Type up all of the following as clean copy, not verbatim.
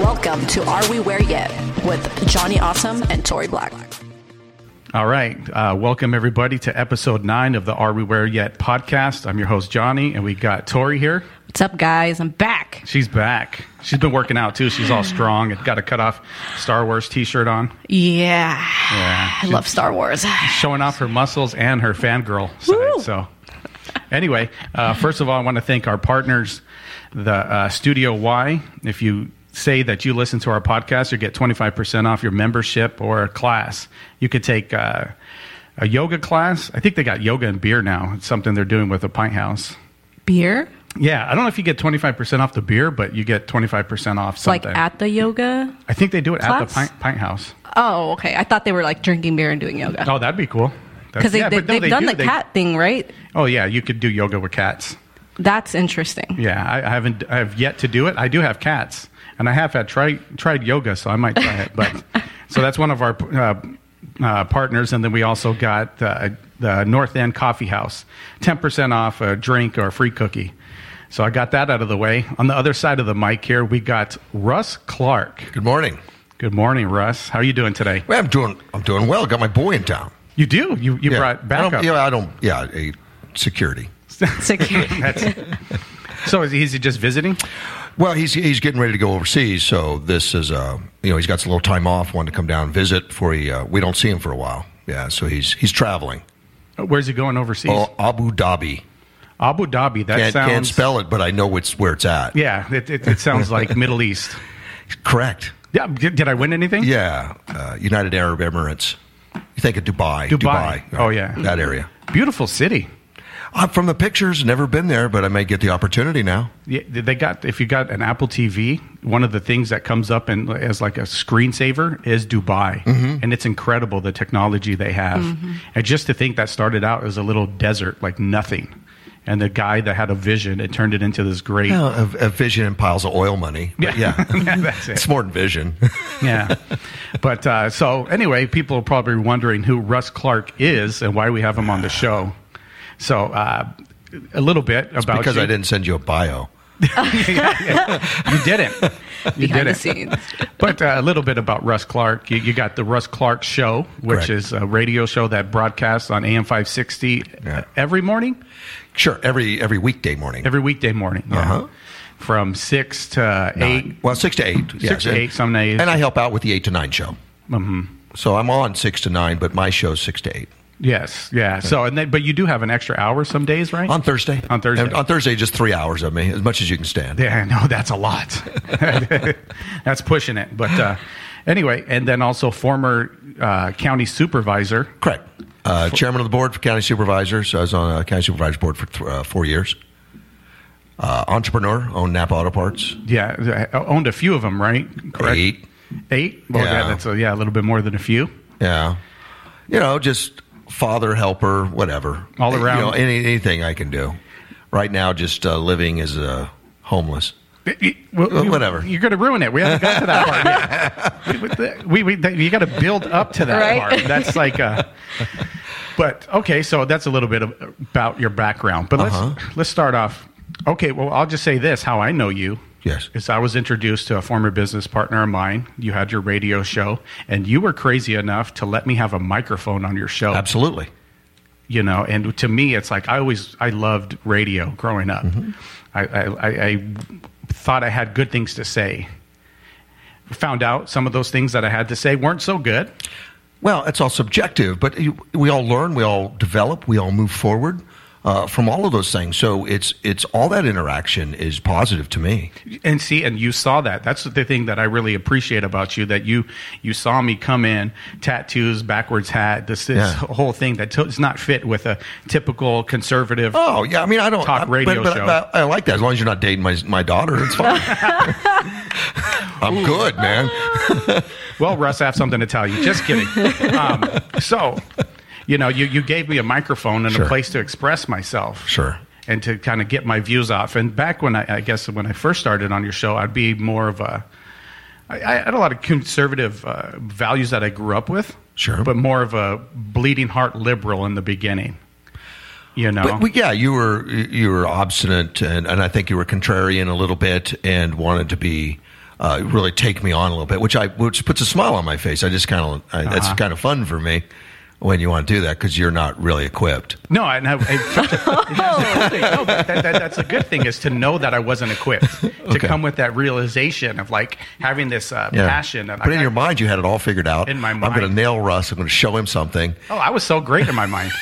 Welcome to Are We Wear Yet with Johnny Awesome and Tori Black. All right. Welcome, everybody, to episode 9 of the Are We Wear Yet podcast. I'm your host, Johnny, and we got Tori here. What's up, guys? I'm back. She's back. She's been working out, too. She's all strong. Got a cut-off Star Wars T-shirt on. Yeah. I love Star Wars. Showing off her muscles and her fangirl side. So, anyway, first of all, I want to thank our partners, the Studio Y. If you say that you listen to our podcast, you get 25% off your membership or a class. You could take a yoga class. I think they got yoga and beer now. It's something they're doing with a pint house. Beer? Yeah. I don't know if you get 25% off the beer, but you get 25% off something. Like at the yoga? I think they do it class? At the pint house. Oh, okay. I thought they were like drinking beer and doing yoga. Oh, that'd be cool. Because they've done the cat thing, right? Oh, yeah. You could do yoga with cats. That's interesting. Yeah. I have yet to do it. I do have cats. And I have had tried yoga, so I might try it. But so that's one of our partners. And then we also got the North End Coffee House, 10% off a drink or a free cookie. So I got that out of the way. On the other side of the mic here, we got Russ Clark. Good morning. Good morning, Russ. How are you doing today? Well, I'm doing well. Got my boy in town. You do? You brought backup. Security. Security. So is he just visiting? Well, he's getting ready to go overseas, so this is he's got some little time off, wanted to come down and visit before we don't see him for a while. Yeah, so he's traveling. Where's he going overseas? Oh, Abu Dhabi. Abu Dhabi. Can't spell it, but I know where it's at. Yeah, it sounds like Middle East. Correct. Yeah. Did I win anything? Yeah, United Arab Emirates. You think of Dubai? Dubai. Oh yeah, that area. Beautiful city. From the pictures, never been there, but I may get the opportunity now. Yeah, if you got an Apple TV, one of the things that comes up and as like a screensaver is Dubai, and it's incredible the technology they have. Mm-hmm. And just to think that started out as a little desert, like nothing, and the guy that had a vision, it turned it into this great a vision and piles of oil money. But yeah, that's it. It's more than vision. Yeah, but so anyway, people are probably wondering who Russ Clark is and why we have him on the show. So a little bit about you. It's because I didn't send you a bio. Yeah. You didn't. Behind the scenes. But a little bit about Russ Clark. You got the Russ Clark Show, which is a radio show that broadcasts on AM 560 every morning? Sure, every weekday morning. Every weekday morning, From 6 to 9. 8. Well, 6 to 8. 6 to 8, some days. And I help out with the 8 to 9 show. Mm-hmm. So I'm on 6 to 9, but my show's 6 to 8. Yes, yeah. So, but you do have an extra hour some days, right? On Thursday. And on Thursday, just 3 hours of me, as much as you can stand. Yeah, no, that's a lot. That's pushing it. But anyway, and then also former county supervisor. Correct. Chairman of the board for county supervisors. So I was on a county supervisor board for 4 years. Entrepreneur, owned Napa Auto Parts. Yeah, owned a few of them, right? Correct. Eight? Well, yeah, that's a little bit more than a few. Yeah. Just father, helper, whatever. All around. Anything I can do. Right now, just living as a homeless. Whatever. You're going to ruin it. We haven't got to that part yet. You got to build up to that part. That's like a... But, okay, so that's a little bit about your background. But let's start off. Okay, well, I'll just say this, how I know you. Yes. Is I was introduced to a former business partner of mine. You had your radio show, and you were crazy enough to let me have a microphone on your show. Absolutely. And to me, it's like I loved radio growing up. Mm-hmm. I thought I had good things to say. Found out some of those things that I had to say weren't so good. Well, it's all subjective, but we all learn, we all develop, we all move forward. From all of those things, so it's all that interaction is positive to me. And see, and you saw that. That's the thing that I really appreciate about you. That you saw me come in, tattoos, backwards hat, this whole thing that does not fit with a typical conservative. Oh yeah, I mean I don't talk radio show. But I like that as long as you're not dating my daughter. It's fine. I'm good, man. Well, Russ, I have something to tell you. Just kidding. So. You gave me a microphone and a place to express myself. Sure. And to kind of get my views off. And back when I guess when I first started on your show, I'd be more of I had a lot of conservative values that I grew up with. Sure. But more of a bleeding heart liberal in the beginning. But yeah, you were obstinate, and I think you were contrarian a little bit and wanted to be really take me on a little bit, which puts a smile on my face. That's kind of fun for me when you want to do that, because you're not really equipped. No, that's a good thing, is to know that I wasn't equipped to come with that realization of like having this passion. But in your mind, you had it all figured out. In my mind, I'm going to nail Russ. I'm going to show him something. Oh, I was so great in my mind.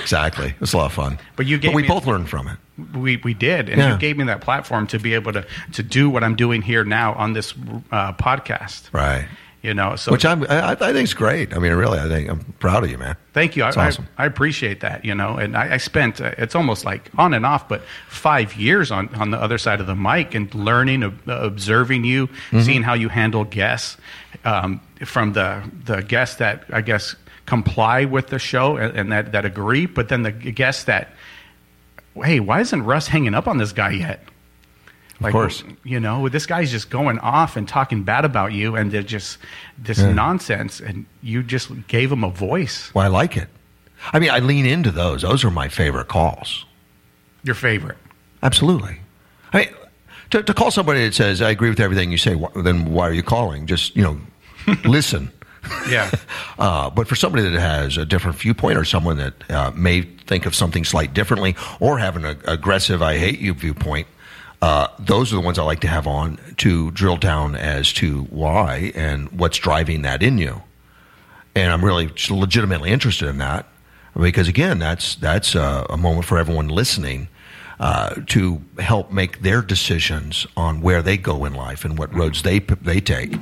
Exactly. It was a lot of fun. But we both learned from it. We did. And you gave me that platform to be able to do what I'm doing here now on this podcast. Right. You know, so I think is great. I mean, really, I think I'm proud of you, man. Thank you. Awesome. I appreciate that. You know, and I spent it's almost like on and off, but 5 years on the other side of the mic and learning, observing you, seeing how you handle guests, from the guests that I guess comply with the show and that agree, but then the guests that, hey, why isn't Russ hanging up on this guy yet? Of course. You know, this guy's just going off and talking bad about you and they're just this nonsense, and you just gave him a voice. Well, I like it. I mean, I lean into those. Those are my favorite calls. Your favorite? Absolutely. I mean, to call somebody that says, I agree with everything you say, then why are you calling? Just, you know, listen. Yeah. But for somebody that has a different viewpoint, or someone that may think of something slightly differently, or have an aggressive, I hate you viewpoint, those are the ones I like to have on to drill down as to why and what's driving that in you. And I'm really legitimately interested in that, because, again, that's a moment for everyone listening to help make their decisions on where they go in life and what roads they take.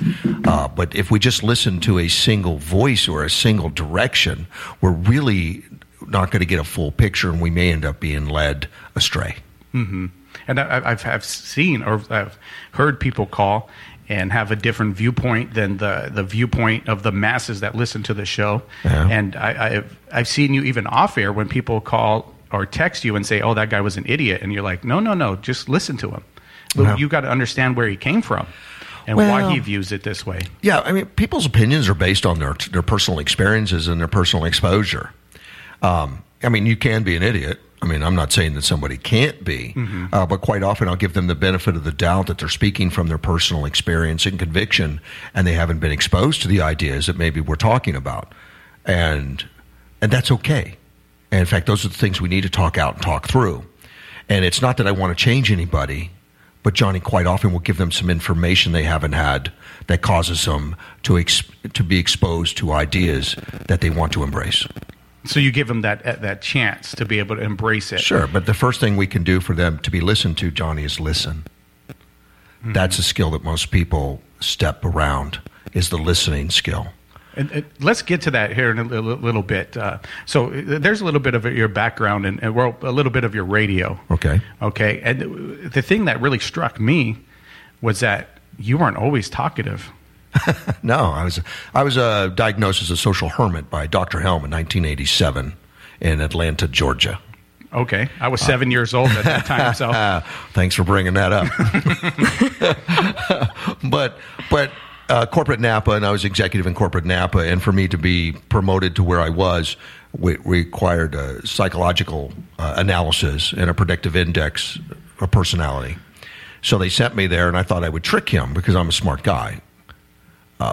But if we just listen to a single voice or a single direction, we're really not going to get a full picture, and we may end up being led astray. Mm-hmm. And I've seen, or I've heard people call and have a different viewpoint than the viewpoint of the masses that listen to the show. Yeah. And I've seen you even off air when people call or text you and say, oh, that guy was an idiot. And you're like, no, just listen to him. Yeah. You got to understand where he came from and why he views it this way. Yeah, I mean, people's opinions are based on their personal experiences and their personal exposure. I mean, you can be an idiot. I mean, I'm not saying that somebody can't be, but quite often I'll give them the benefit of the doubt that they're speaking from their personal experience and conviction, and they haven't been exposed to the ideas that maybe we're talking about. And that's okay. And in fact, those are the things we need to talk out and talk through. And it's not that I want to change anybody, but Johnny quite often will give them some information they haven't had that causes them to be exposed to ideas that they want to embrace. So you give them that chance to be able to embrace it. Sure, but the first thing we can do for them to be listened to, Johnny, is listen. Mm-hmm. That's a skill that most people step around, is the listening skill. And let's get to that here in a little bit. So there's a little bit of your background and a little bit of your radio. Okay. And the thing that really struck me was that you weren't always talkative. No, I was diagnosed as a social hermit by Dr. Helm in 1987 in Atlanta, Georgia. Okay, I was 7 years old at that time. So thanks for bringing that up. But corporate Napa, and I was executive in corporate Napa, and for me to be promoted to where I was, required a psychological analysis and a predictive index of personality. So they sent me there, and I thought I would trick him because I'm a smart guy.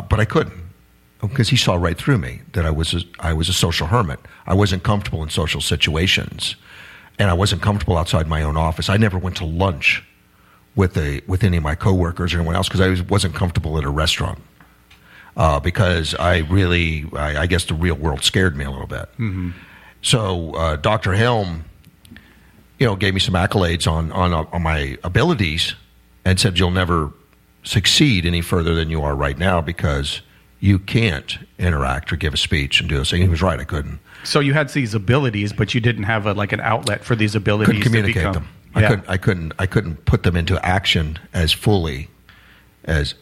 But I couldn't, because he saw right through me that I was a social hermit. I wasn't comfortable in social situations, and I wasn't comfortable outside my own office. I never went to lunch with any of my coworkers or anyone else, because I wasn't comfortable at a restaurant, because I guess the real world scared me a little bit. Mm-hmm. So Dr. Helm, you know, gave me some accolades on my abilities and said, you'll never succeed any further than you are right now because you can't interact or give a speech and do this thing. He was right, I couldn't. So you had these abilities, but you didn't have an outlet for these abilities. Couldn't communicate them. Yeah. I couldn't put them into action as fully as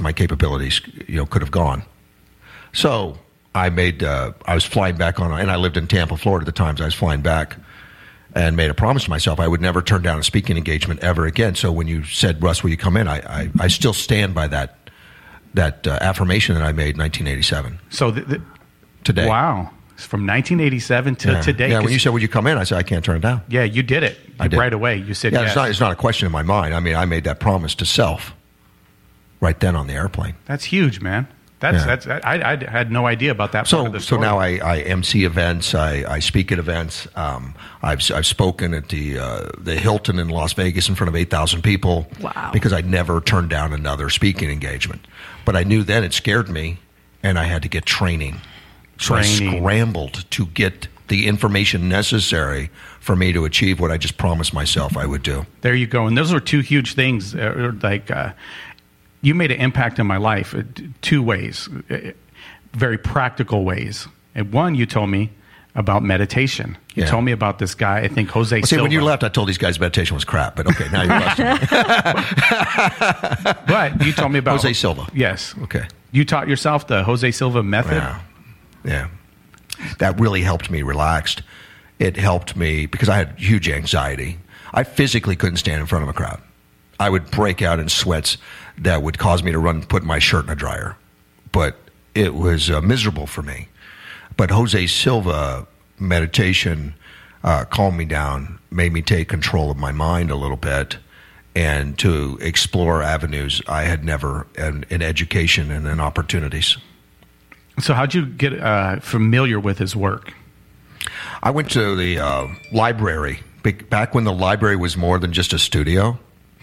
my capabilities, you know, could have gone. So I made I was flying back on, and I lived in Tampa, Florida at the time. So I was flying back and made a promise to myself I would never turn down a speaking engagement ever again. So when you said, Russ, will you come in, I still stand by that affirmation that I made in 1987. So today. Wow. from 1987 to today. Yeah, when you said, would you come in? I said, I can't turn it down. Yeah, you did it. I did. Right away. You said yes. It's not a question in my mind. I mean, I made that promise to self right then on the airplane. That's huge, man. I had no idea about that. So now I MC events. I speak at events. I've spoken at the Hilton in Las Vegas in front of 8,000 people. Wow! Because I never turned down another speaking engagement. But I knew then it scared me, and I had to get training. So I scrambled to get the information necessary for me to achieve what I just promised myself I would do. There you go. And those were two huge things. You made an impact in my life two ways, very practical ways. And one, you told me about meditation. You told me about this guy, I think Jose Silva. See, when you left, I told these guys meditation was crap, but okay, now you're busting me. But you told me about Jose Silva. Yes. Okay. You taught yourself the Jose Silva method. Yeah. That really helped me relax. It helped me because I had huge anxiety. I physically couldn't stand in front of a crowd. I would break out in sweats that would cause me to run, put my shirt in a dryer. But it was miserable for me. But Jose Silva meditation calmed me down, made me take control of my mind a little bit, and to explore avenues I had never in education and in opportunities. So how'd you get familiar with his work? I went to the library, back when the library was more than just a studio.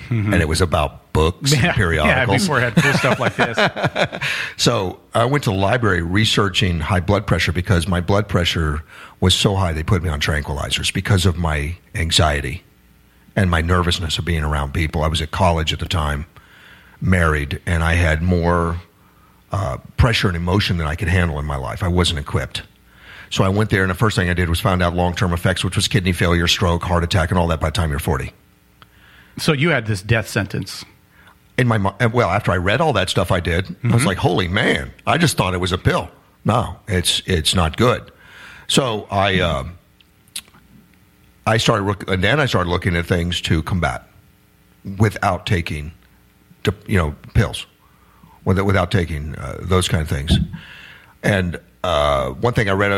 Mm-hmm. And it was about books and periodicals. Yeah, before I had cool stuff like this. So I went to the library researching high blood pressure because my blood pressure was so high they put me on tranquilizers because of my anxiety and my nervousness of being around people. I was at college at the time, married, and I had more pressure and emotion than I could handle in my life. I wasn't equipped. So I went there, and the first thing I did was found out long-term effects, which was kidney failure, stroke, heart attack, and all that by the time you're 40. So you had this death sentence. In my mind, well, after I read all that stuff I did, mm-hmm. I was like, holy man, I just thought it was a pill. No, it's not good. So I started, and then I started looking at things to combat without taking, pills, without taking those kind of things. And one thing I read,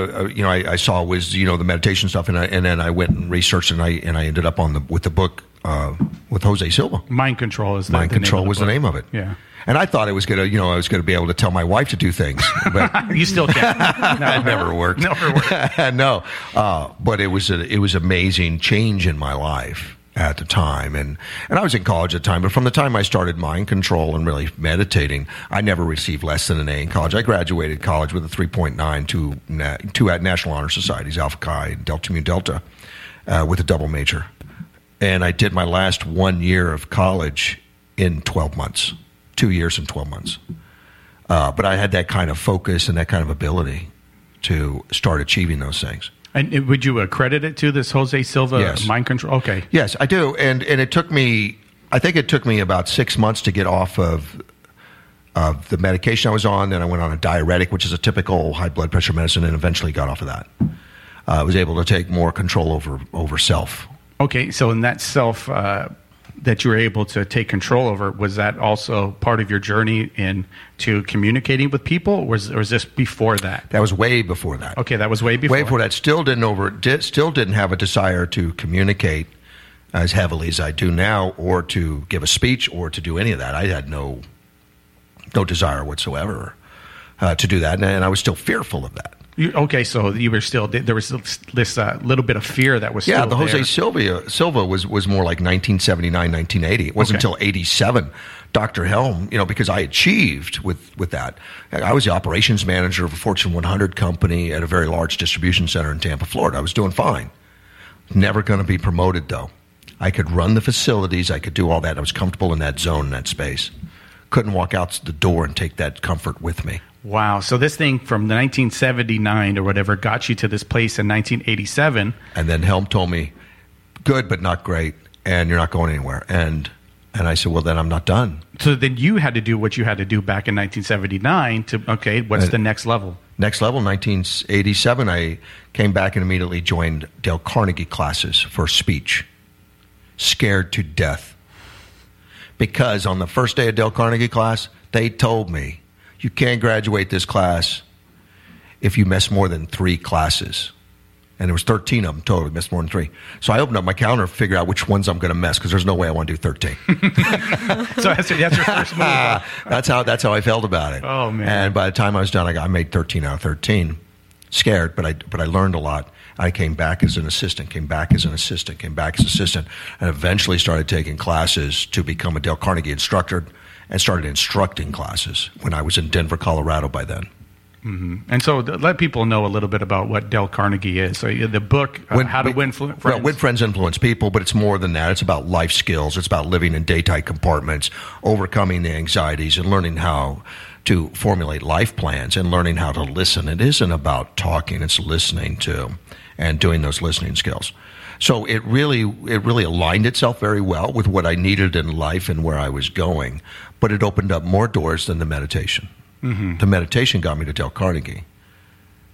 I saw was, the meditation stuff, and then I went and researched, and I ended up with the book. With Jose Silva. Mind Control is the name of it. Yeah. And I thought I was going to be able to tell my wife to do things. But you still can't. That never worked. No. But it was amazing change in my life at the time. And I was in college at the time, but from the time I started Mind Control and really meditating, I never received less than an A in college. I graduated college with a 3.9 two at National Honor Societies, Alpha Chi and Delta Mu Delta, with a double major. And I did my last 1 year of college in 12 months, 2 years and 12 months. But I had that kind of focus and that kind of ability to start achieving those things. And would you accredit it to this Jose Silva Mind Control? Okay. Yes, I do. And it took me about 6 months to get off of the medication I was on. Then I went on a diuretic, which is a typical high blood pressure medicine, and eventually got off of that. I was able to take more control over self. Okay, so in that self that you were able to take control over, was that also part of your journey into communicating with people, or was this before that? That was way before that. Okay, that was way before. Way before that. Still didn't have a desire to communicate as heavily as I do now, or to give a speech, or to do any of that. I had no desire whatsoever to do that, and I was still fearful of that. Okay, so you were still, there was this little bit of fear that was still there. Yeah, the Jose Silva was more like 1979, 1980. It wasn't until 87. Dr. Helm, because I achieved with that. I was the operations manager of a Fortune 100 company at a very large distribution center in Tampa, Florida. I was doing fine. Never going to be promoted, though. I could run the facilities. I could do all that. I was comfortable in that zone, in that space. Couldn't walk out the door and take that comfort with me. Wow. So this thing from 1979 or whatever got you to this place in 1987. And then Helm told me, good, but not great, and you're not going anywhere. And I said, well, then I'm not done. So then you had to do what you had to do back in 1979 what's the next level? Next level, 1987, I came back and immediately joined Dale Carnegie classes for speech. Scared to death. Because on the first day of Dale Carnegie class, they told me, you can't graduate this class if you miss more than 3 classes. And there was 13 of them total. We missed more than 3. So I opened up my calendar to figure out which ones I'm going to miss, because there's no way I want to do 13. So that's your first move. That's how I felt about it. Oh, man. And by the time I was done, I made 13 out of 13. Scared, but I learned a lot. I came back as an assistant, and eventually started taking classes to become a Dale Carnegie instructor and started instructing classes when I was in Denver, Colorado by then. Mm-hmm. And so let people know a little bit about what Dale Carnegie is. So the book, How to Win Friends. Well, Win Friends, Influence People, but it's more than that. It's about life skills. It's about living in day-tight compartments, overcoming the anxieties, and learning how to formulate life plans and learning how to listen. It isn't about talking. It's listening to and doing those listening skills. So it really aligned itself very well with what I needed in life and where I was going. But it opened up more doors than the meditation. Mm-hmm. The meditation got me to Dale Carnegie.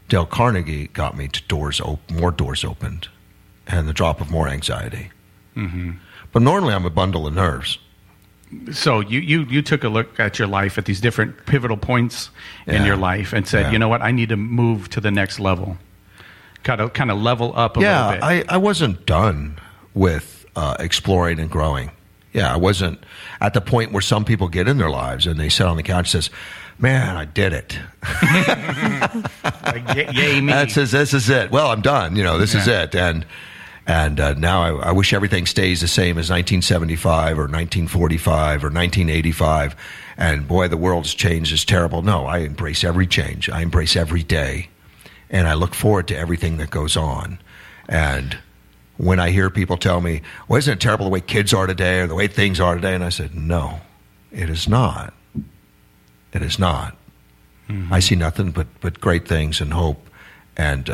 Dale Carnegie got me to more doors opened and the drop of more anxiety. Mm-hmm. But normally I'm a bundle of nerves. So you took a look at your life at these different pivotal points in your life and said, you know what, I need to move to the next level. Kind of level up a little bit. Yeah, I wasn't done with exploring and growing. Yeah, I wasn't at the point where some people get in their lives and they sit on the couch and says, man, I did it. Like, yay me. This is it. Well, I'm done. You know, this is it. And now I wish everything stays the same as 1975 or 1945 or 1985. And boy, the world's change is terrible. No, I embrace every change. I embrace every day. And I look forward to everything that goes on. And when I hear people tell me, well, isn't it terrible the way kids are today or the way things are today? And I said, no, it is not. It is not. Mm-hmm. I see nothing but great things and hope and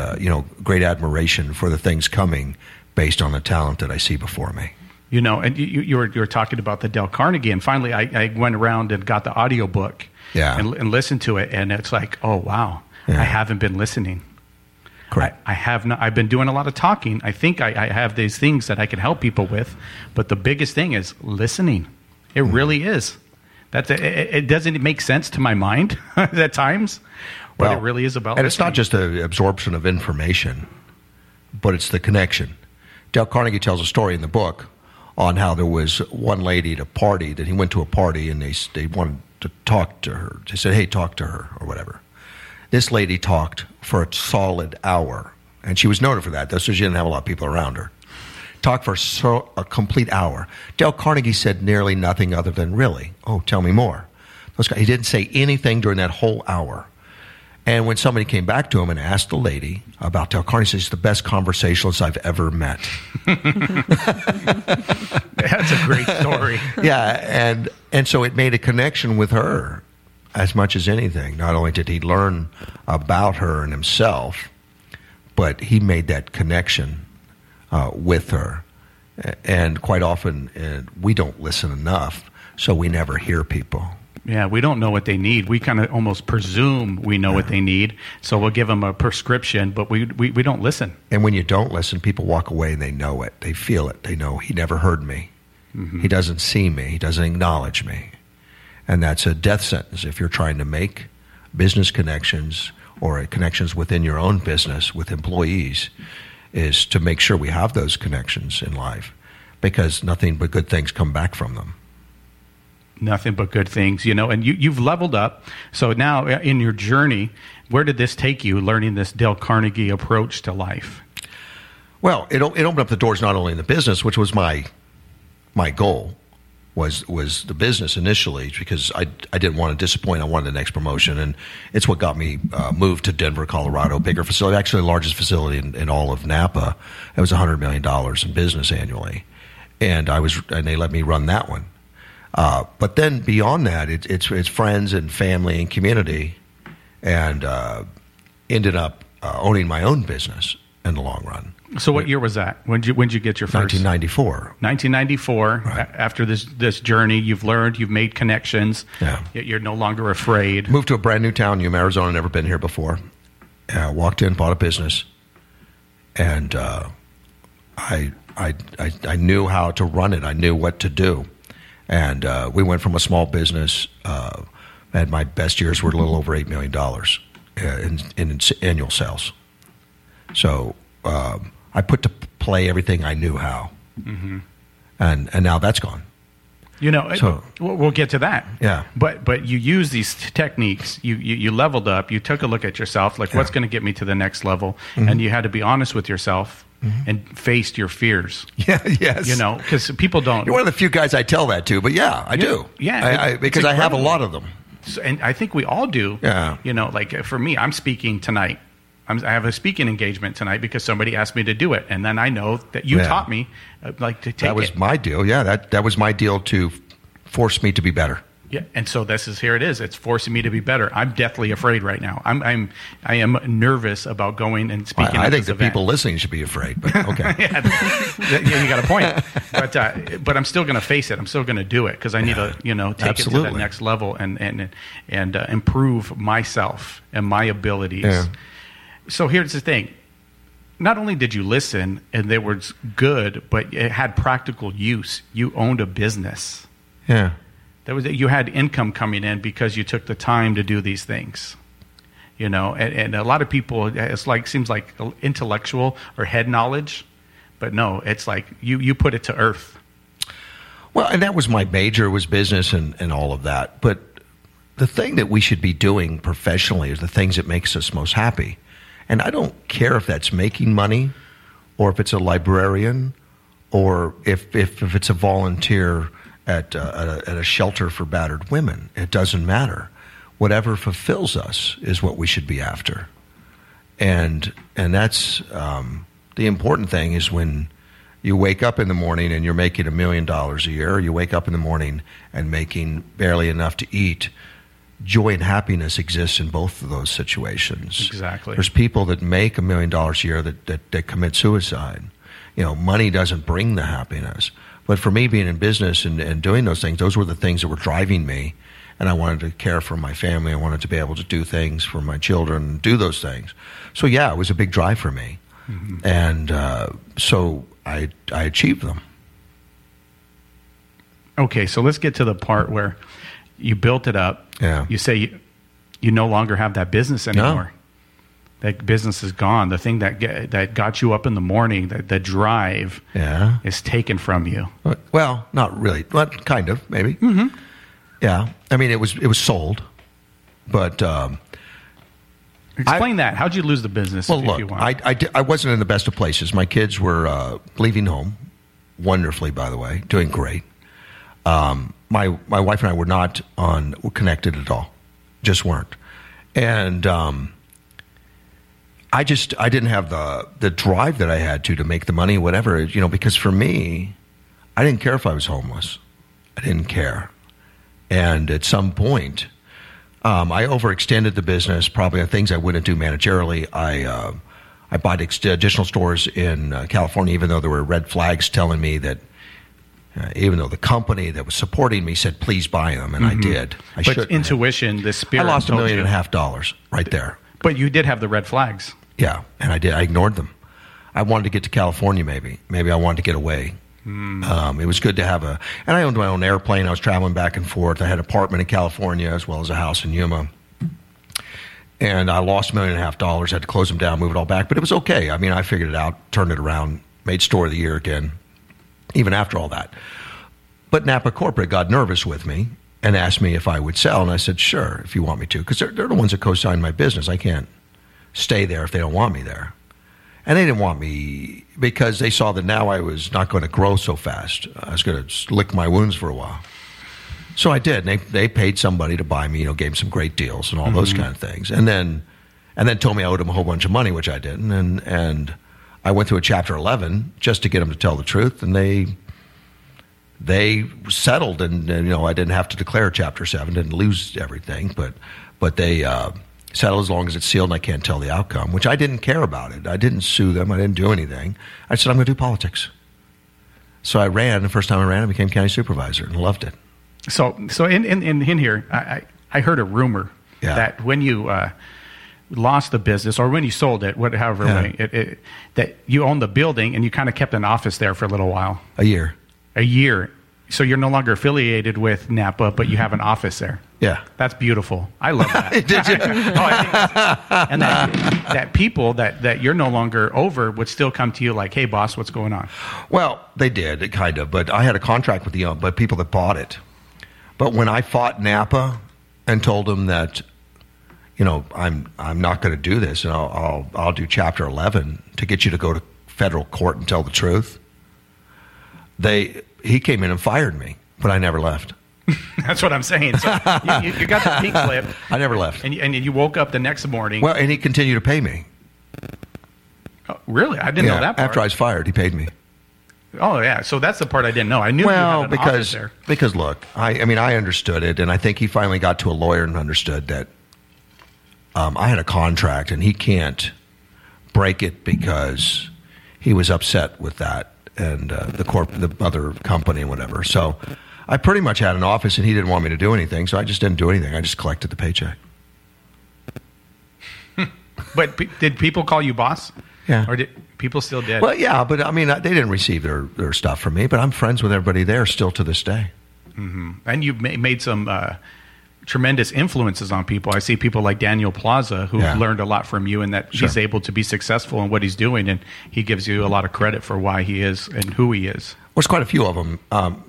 great admiration for the things coming based on the talent that I see before me. You know, and you were talking about the Dale Carnegie, and finally I went around and got the audio book and listened to it, and it's like, oh, wow, I haven't been listening. Correct. I have not. I've been doing a lot of talking. I think I have these things that I can help people with, but the biggest thing is listening. It really is. It doesn't make sense to my mind at times, but it really is about listening. And it's not just the absorption of information, but it's the connection. Dale Carnegie tells a story in the book on how there was one lady at a party that he went to a party and they wanted to talk to her. They said, hey, talk to her or whatever. This lady talked for a solid hour, and she was noted for that. That's because she didn't have a lot of people around her. Talked for a complete hour. Dale Carnegie said nearly nothing other than, really? Oh, tell me more. He didn't say anything during that whole hour. And when somebody came back to him and asked the lady about Dale Carnegie, he said, he's the best conversationalist I've ever met. That's a great story. And so it made a connection with her as much as anything. Not only did he learn about her and himself, but he made that connection with her. And quite often we don't listen enough, so we never hear people. Yeah, we don't know what they need. We kind of almost presume we know what they need, so we'll give them a prescription, but we don't listen. And when you don't listen, people walk away and they know it. They feel it. They know he never heard me. Mm-hmm. He doesn't see me. He doesn't acknowledge me. And that's a death sentence if you're trying to make business connections or connections within your own business with employees, is to make sure we have those connections in life, because nothing but good things come back from them. Nothing but good things, you know, and you've leveled up. So now in your journey, where did this take you, learning this Dale Carnegie approach to life? Well, it opened up the doors not only in the business, which was my goal, was the business initially, because I didn't want to disappoint. I wanted the next promotion, and it's what got me moved to Denver, Colorado, bigger facility, actually the largest facility in all of Napa. It was $100 million in business annually, and they let me run that one. But then beyond that, it's friends and family and community, and ended up owning my own business in the long run. So what year was that? When did you get your first? 1994. 1994. Right. After this journey, you've learned, you've made connections. Yeah. You're no longer afraid. Moved to a brand new town, Yuma, Arizona. Never been here before. Walked in, bought a business, and I knew how to run it. I knew what to do, and we went from a small business. And my best years were a little over $8 million in annual sales. So I put to play everything I knew how, mm-hmm. and now that's gone. You know, so, we'll get to that. Yeah. But you use these techniques. You leveled up. You took a look at yourself, like what's going to get me to the next level, mm-hmm. and you had to be honest with yourself. Mm-hmm. And faced your fears. Yeah, yes. You know, because people don't. You're one of the few guys I tell that to, but yeah, I do. Yeah. Because I have a lot of them. So, and I think we all do. Yeah. You know, like for me, I'm speaking tonight. I have a speaking engagement tonight because somebody asked me to do it. And then I know that you taught me like to take it. That was my deal. Yeah, that was my deal to force me to be better. Yeah, and so here it is. It's forcing me to be better. I'm deathly afraid right now. I am nervous about going and speaking. I think the people listening should be afraid. But okay, you got a point. But I'm still going to face it. I'm still going to do it because I need to take it to that next level and improve myself and my abilities. Yeah. So here's the thing. Not only did you listen and they were good, but it had practical use. You owned a business. Yeah. You had income coming in because you took the time to do these things, you know. And a lot of people, seems like intellectual or head knowledge, but no, it's like you put it to earth. Well, and that was my major, was business and all of that. But the thing that we should be doing professionally is the things that makes us most happy. And I don't care if that's making money, or if it's a librarian, or if it's a volunteer. At a shelter for battered women. It doesn't matter. Whatever fulfills us is what we should be after. And that's the important thing is when you wake up in the morning and you're making $1 million a year, or you wake up in the morning and making barely enough to eat, joy and happiness exists in both of those situations. Exactly. There's people that make $1 million a year that commit suicide. You know, money doesn't bring the happiness. But for me, being in business and doing those things, those were the things that were driving me. And I wanted to care for my family. I wanted to be able to do things for my children, do those things. So, yeah, it was a big drive for me. Mm-hmm. And so I achieved them. Okay, so let's get to the part where you built it up. Yeah. You say you no longer have that business anymore. No. That business is gone. The thing that got you up in the morning, the drive, is taken from you. Well, not really. Well, kind of, maybe. Mm-hmm. Yeah. I mean, it was sold, but explain that. How'd you lose the business? Well, look, you want? I wasn't in the best of places. My kids were leaving home, wonderfully, by the way, doing great. My wife and I were not connected at all, just weren't, and. I didn't have the drive that I had to make the money, whatever, you know, because for me, I didn't care if I was homeless. I didn't care. And at some point, I overextended the business, probably on things I wouldn't do managerially. I bought additional stores in California, even though there were red flags telling me that, even though the company that was supporting me said, please buy them, and mm-hmm. I did. But intuition, the spirit. I lost $1.5 million right there. But you did have the red flags. Yeah, and I did. I ignored them. I wanted to get to California, maybe. Maybe I wanted to get away. Mm. It was good to have and I owned my own airplane. I was traveling back and forth. I had an apartment in California as well as a house in Yuma. And I lost $1.5 million. Had to close them down, move it all back. But it was okay. I mean, I figured it out, turned it around, made store of the year again, even after all that. But Napa Corporate got nervous with me and asked me if I would sell. And I said, sure, if you want me to. Because they're the ones that co-signed my business. I can't stay there if they don't want me there. And they didn't want me because they saw that now I was not going to grow so fast. I was going to lick my wounds for a while. So I did. And they paid somebody to buy me, you know, gave me some great deals and all mm-hmm. those kind of things. And then told me I owed them a whole bunch of money, which I didn't. And I went through a Chapter 11 just to get them to tell the truth. And they settled, and you know, I didn't have to declare Chapter 7, didn't lose everything, but they settled as long as it's sealed and I can't tell the outcome, which I didn't care about it. I didn't sue them. I didn't do anything. I said, I'm going to do politics. So I ran. The first time I ran, I became county supervisor and loved it. So in here, I heard a rumor that when you lost the business or when you sold it, however way, that you owned the building and you kind of kept an office there for a little while. A year. So you're no longer affiliated with Napa, but you have an office there. Yeah. That's beautiful. I love that. Did you? And that people that you're no longer over would still come to you like, hey, boss, what's going on? Well, they did, kind of. But I had a contract with the people that bought it. But when I fought Napa and told them that, I'm not going to do this, and I'll do Chapter 11 to get you to go to federal court and tell the truth, he came in and fired me, but I never left. That's what I'm saying. So you got the pink slip. I never left. And you woke up the next morning. Well, and he continued to pay me. Oh, really? I didn't know that part. After I was fired, he paid me. Oh, yeah. So that's the part I didn't know. I knew you had an office there. Because, look, I understood it, and I think he finally got to a lawyer and understood that I had a contract, and he can't break it because he was upset with that and the other company and whatever. So I pretty much had an office, and he didn't want me to do anything, so I just didn't do anything. I just collected the paycheck. But did people call you boss? Yeah. Or people still did? Well, yeah, but they didn't receive their stuff from me, but I'm friends with everybody there still to this day. Mm-hmm. And you've made some tremendous influences on people. I see people like Daniel Plaza, who learned a lot from you, and that he's able to be successful in what he's doing, and he gives you a lot of credit for why he is and who he is. Well, there's quite a few of them.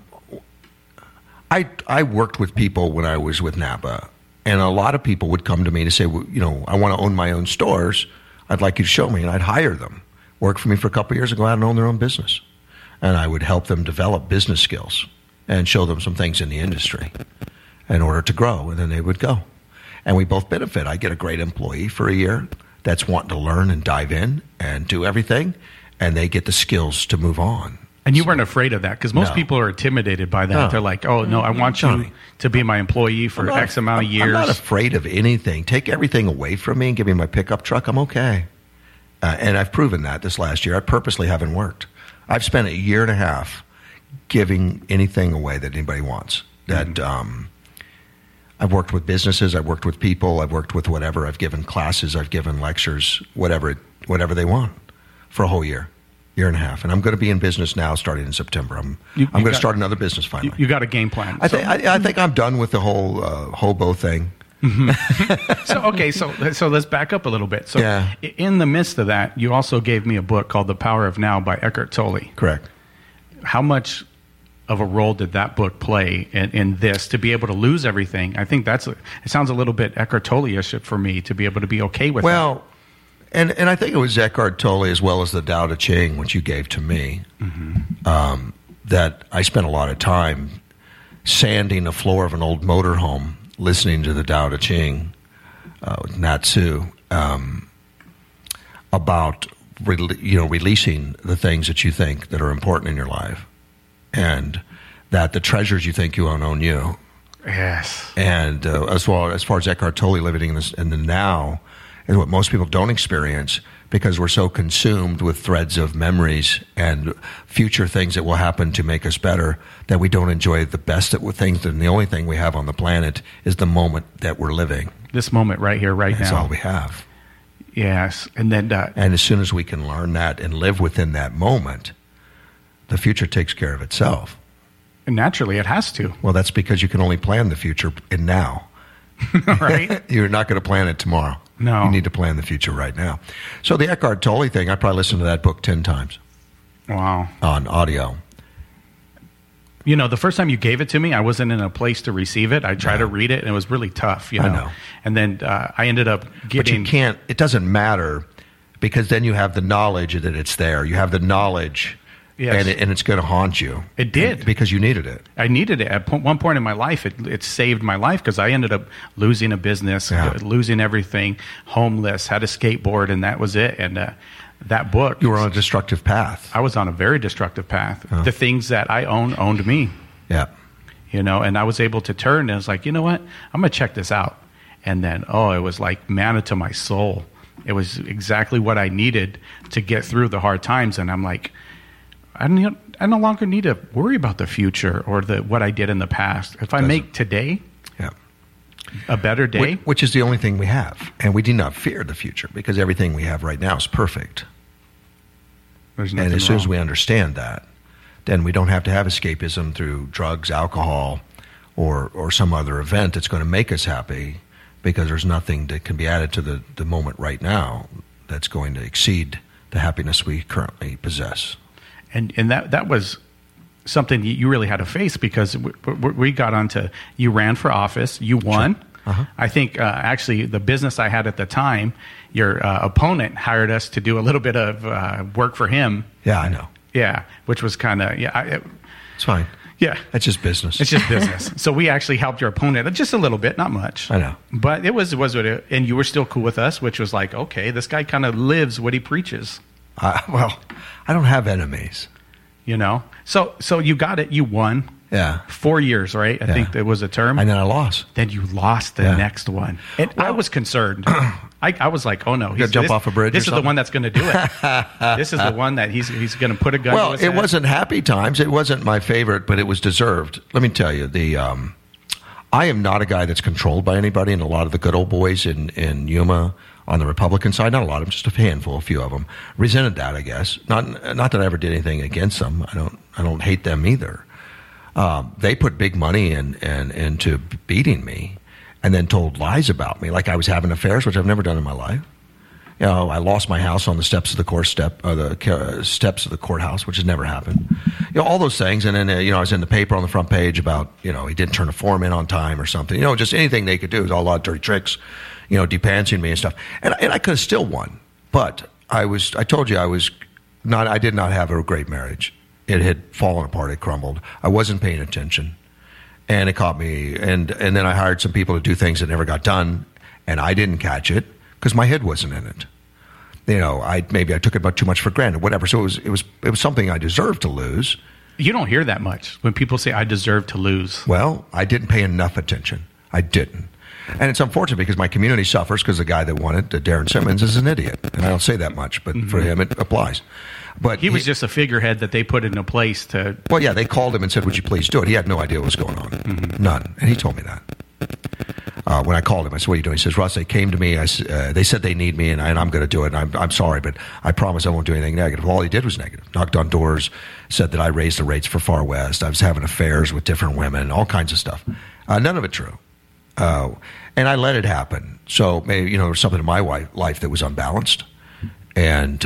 I worked with people when I was with Napa, and a lot of people would come to me to say, well, I want to own my own stores. I'd like you to show me, and I'd hire them, work for me for a couple of years, and go out and own their own business. And I would help them develop business skills and show them some things in the industry in order to grow, and then they would go. And we both benefit. I get a great employee for a year that's wanting to learn and dive in and do everything, and they get the skills to move on. And you weren't afraid of that, because most people are intimidated by that. No. They're like, oh, no, I want you to be my employee for X amount of years. I'm not afraid of anything. Take everything away from me and give me my pickup truck. I'm okay. And I've proven that this last year. I purposely haven't worked. I've spent a year and a half giving anything away that anybody wants. That I've worked with businesses. I've worked with people. I've worked with whatever. I've given classes. I've given lectures, whatever they want for a whole year. Year and a half, and I'm going to be in business now, starting in September. I'm going to start another business finally. You got a game plan. I think I'm done with the whole hobo thing. Mm-hmm. So let's back up a little bit. So in the midst of that, you also gave me a book called The Power of Now by Eckhart Tolle. Correct. How much of a role did that book play in this to be able to lose everything? I think it sounds a little bit Eckhart Tolle-ish for me to be able to be okay with. Well. And I think it was Eckhart Tolle as well as the Tao Te Ching, which you gave to me, that I spent a lot of time sanding the floor of an old motorhome, listening to the Tao Te Ching, Natsu, about releasing the things that you think that are important in your life, and that the treasures you think you own you. Yes. And as far as Eckhart Tolle living in the now. And what most people don't experience because we're so consumed with threads of memories and future things that will happen to make us better that we don't enjoy the best of things. And the only thing we have on the planet is the moment that we're living. This moment right here, right now. That's all we have. Yes. And then, and as soon as we can learn that and live within that moment, the future takes care of itself. And naturally, it has to. Well, that's because you can only plan the future in now. Right? You're not going to plan it tomorrow. No. You need to plan the future right now. So the Eckhart Tolle thing, I probably listened to that book 10 times. Wow. On audio. The first time you gave it to me, I wasn't in a place to receive it. I tried to read it, and it was really tough. I know. And then I ended up getting... But you can't... It doesn't matter, because then you have the knowledge that it's there. You have the knowledge... Yes. And it's going to haunt you. It did. Because you needed it. I needed it. At one point in my life, it saved my life because I ended up losing a business, losing everything, homeless, had a skateboard, and that was it. And that book. You were on a destructive path. I was on a very destructive path. Oh. The things that I owned me. Yeah. And I was able to turn, and I was like, you know what? I'm going to check this out. And then, it was like manna to my soul. It was exactly what I needed to get through the hard times. And I'm like... I no longer need to worry about the future or what I did in the past. If I make today a better day... Which is the only thing we have. And we do not fear the future because everything we have right now is perfect. There's nothing wrong. And as soon as we understand that, then we don't have to have escapism through drugs, alcohol, or some other event that's going to make us happy, because there's nothing that can be added to the moment right now that's going to exceed the happiness we currently possess. And that was something you really had to face, because we got onto, you ran for office, you won. Sure. Uh-huh. I think actually the business I had at the time, your opponent hired us to do a little bit of work for him. Yeah, I know. Yeah, which was kind of, yeah. It's fine. Yeah. That's just business. It's just business. So we actually helped your opponent just a little bit, not much. I know. But it was what it, and you were still cool with us, which was like, okay, this guy kind of lives what he preaches. Well, I don't have enemies. You know? So you got it. You won. Yeah. 4 years, right? I think that was a term. And then I lost. Then you lost the next one. And well, I was concerned. I was like, oh no. He's going to jump off a bridge. This is the one that's going to do it. This is the one that he's going to put a gun to his head. Well, it wasn't happy times. It wasn't my favorite, but it was deserved. Let me tell you, I am not a guy that's controlled by anybody, and a lot of the good old boys in Yuma on the Republican side, not a lot of them, just a handful, a few of them, resented that, I guess. Not that I ever did anything against them. I don't hate them either. They put big money into beating me, and then told lies about me, like I was having affairs, which I've never done in my life. You know, I lost my house on the steps of steps of the courthouse, which has never happened. You know, all those things, and then I was in the paper on the front page about he didn't turn a form in on time or something. You know, just anything they could do. It was all a lot of dirty tricks, de-pantsing me and stuff. And I could have still won, but I told you I was not. I did not have a great marriage. It had fallen apart. It crumbled. I wasn't paying attention, and it caught me. And then I hired some people to do things that never got done, and I didn't catch it because my head wasn't in it. I took it about too much for granted, whatever. So it was something I deserved to lose. You don't hear that much when people say I deserve to lose. Well, I didn't pay enough attention. I didn't. And it's unfortunate because my community suffers because the guy that won it, Darren Simmons, is an idiot. And I don't say that much, but for him it applies. But he was just a figurehead that they put in a place to... Well, yeah, they called him and said, would you please do it? He had no idea what was going on. Mm-hmm. None. And he told me that. When I called him, I said, what are you doing? He says, Russ, they came to me. They said they need me, and I'm going to do it. And I'm sorry, but I promise I won't do anything negative. Well, all he did was negative. Knocked on doors, said that I raised the rates for Far West. I was having affairs with different women, all kinds of stuff. None of it true. And I let it happen. So maybe, there was something in my life that was unbalanced, and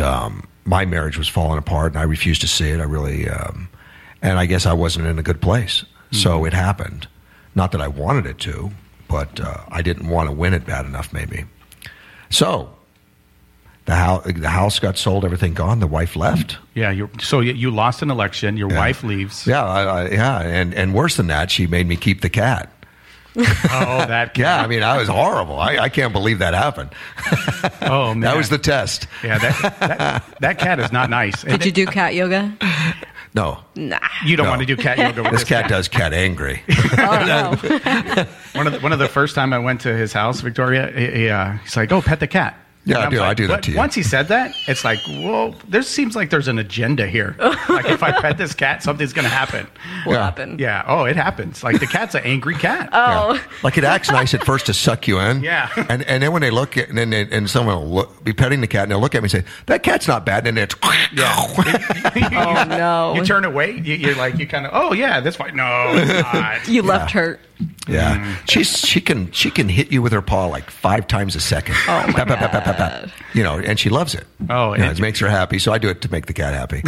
my marriage was falling apart, and I refused to see it. I really, and I guess I wasn't in a good place. Mm-hmm. So it happened. Not that I wanted it to, but I didn't want to win it bad enough, maybe. So the house got sold, everything gone. The wife left. Yeah, so you lost an election. Your wife leaves. Yeah, and worse than that, she made me keep the cat. Oh, that guy. Yeah, I mean, I was horrible. I can't believe that happened. Oh, man. That was the test. Yeah, that cat is not nice. Did you do cat yoga? No. Nah. You don't want to do cat yoga with this cat. This cat does cat angry. Oh, no. One of the first time I went to his house, Victoria, he's like, oh, pet the cat. Yeah, I do. Like, I do that to you. Once he said that, it's like, whoa, there seems like there's an agenda here. Like, if I pet this cat, something's going to happen. What happened? Yeah. Oh, it happens. Like, the cat's an angry cat. Oh. Yeah. Like, it acts nice at first to suck you in. Yeah. And then when they look at, and someone will be petting the cat, and they'll look at me and say, that cat's not bad. And then it's, oh, no. You turn away. You're like, you kind of, oh, yeah, that's fine. No, it's not. You left hurt. Yeah. Mm. She can hit you with her paw like 5 times a second. Oh, my God. And she loves it. Oh, it makes her happy. So I do it to make the cat happy.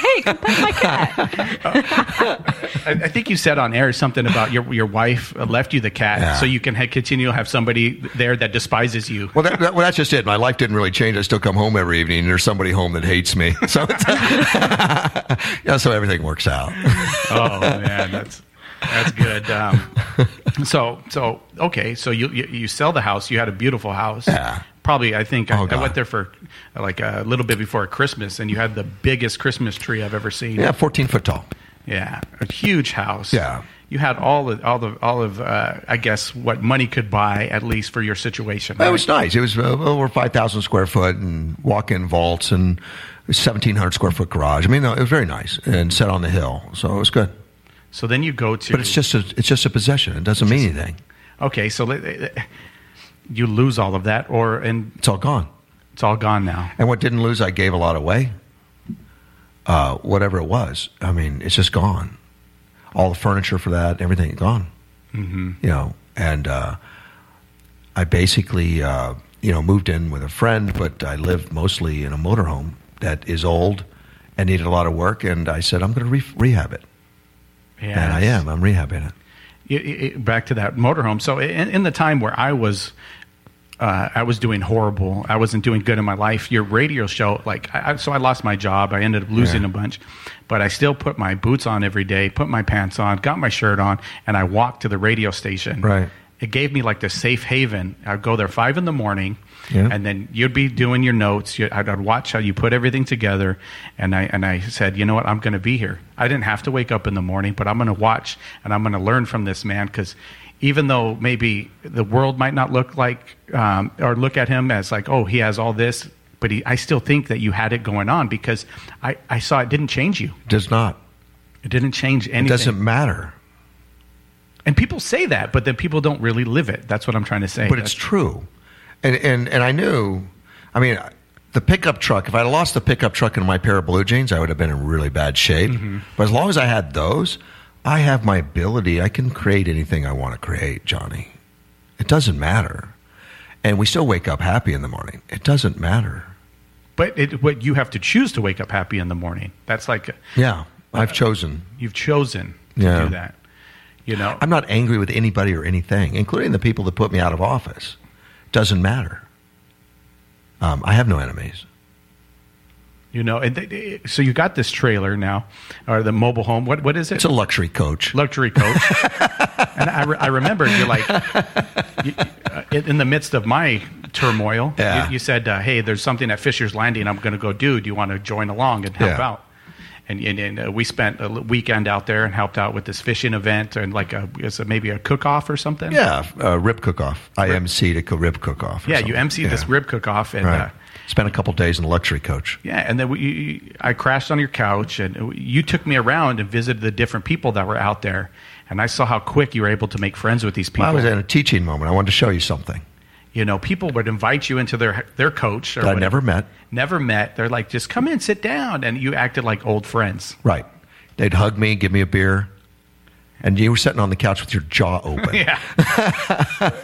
Hey, come pet my cat. I think you said on air something about your wife left you the cat so you can continue to have somebody there that despises you. Well, that's just it. My life didn't really change. I still come home every evening, and there's somebody home that hates me. So so everything works out. Oh, man, that's good. So okay. So you sell the house. You had a beautiful house. Yeah. Probably, I think I went there for like a little bit before Christmas, and you had the biggest Christmas tree I've ever seen. Yeah, 14 foot tall. Yeah, a huge house. Yeah. You had all of I guess what money could buy, at least for your situation. Right? It was nice. It was over 5,000 square foot and walk-in vaults and 1,700 square foot garage. I mean, it was very nice and set on the hill, so it was good. So then you go to... But it's just a possession. It doesn't mean anything. Okay, so you lose all of that, or... It's all gone. It's all gone now. And what didn't lose, I gave a lot away. whatever it was. I mean, it's just gone. All the furniture for that, everything gone. Mm-hmm. You know, and I basically, you know, moved in with a friend, but I lived mostly in a motorhome that is old and needed a lot of work. And I said, I'm going to rehab it. Yes. And I am. I'm rehabbing it. Back to that motorhome. So in the time where I was doing horrible. I wasn't doing good in my life. Your radio show, like, so I lost my job. I ended up losing a bunch, but I still put my boots on every day, put my pants on, got my shirt on, and I walked to the radio station. Right. It gave me like the safe haven. I'd go there 5 a.m, and then you'd be doing your notes. I'd watch how you put everything together, and I said, you know what, I'm going to be here. I didn't have to wake up in the morning, but I'm going to watch and I'm going to learn from this man because. Even though maybe the world might not look like or look at him as like, oh, he has all this, but I still think that you had it going on because I saw it didn't change you. It does not. It didn't change anything. It doesn't matter. And people say that, but then people don't really live it. That's what I'm trying to say. But it's true. And I knew, I mean, the pickup truck, if I had lost the pickup truck and my pair of blue jeans, I would have been in really bad shape. Mm-hmm. But as long as I had those... I have my ability. I can create anything I want to create, Johnny. It doesn't matter. And we still wake up happy in the morning. It doesn't matter. But what you have to choose to wake up happy in the morning. That's like... Yeah, I've chosen. You've chosen to do that. You know, I'm not angry with anybody or anything, including the people that put me out of office. It doesn't matter. I have no enemies. You know, and so you got this trailer now, or the mobile home. What is it? It's a luxury coach. Luxury coach. And I remember you're like, in the midst of my turmoil, you said, hey, there's something at Fisher's Landing I'm going to go do. Do you want to join along and help out? And we spent a weekend out there and helped out with this fishing event and like maybe a cook-off or something. Yeah, rib cook-off. I emceed a rib cook-off. Yeah, something. You emceed this rib cook-off. And, right. Spent a couple days in a luxury coach. Yeah, and then I crashed on your couch, and you took me around and visited the different people that were out there, and I saw how quick you were able to make friends with these people. Well, I was in a teaching moment. I wanted to show you something. You know, people would invite you into their coach. Or that I never met. Never met. They're like, just come in, sit down, and you acted like old friends. Right. They'd hug me, give me a beer. And you were sitting on the couch with your jaw open. Yeah.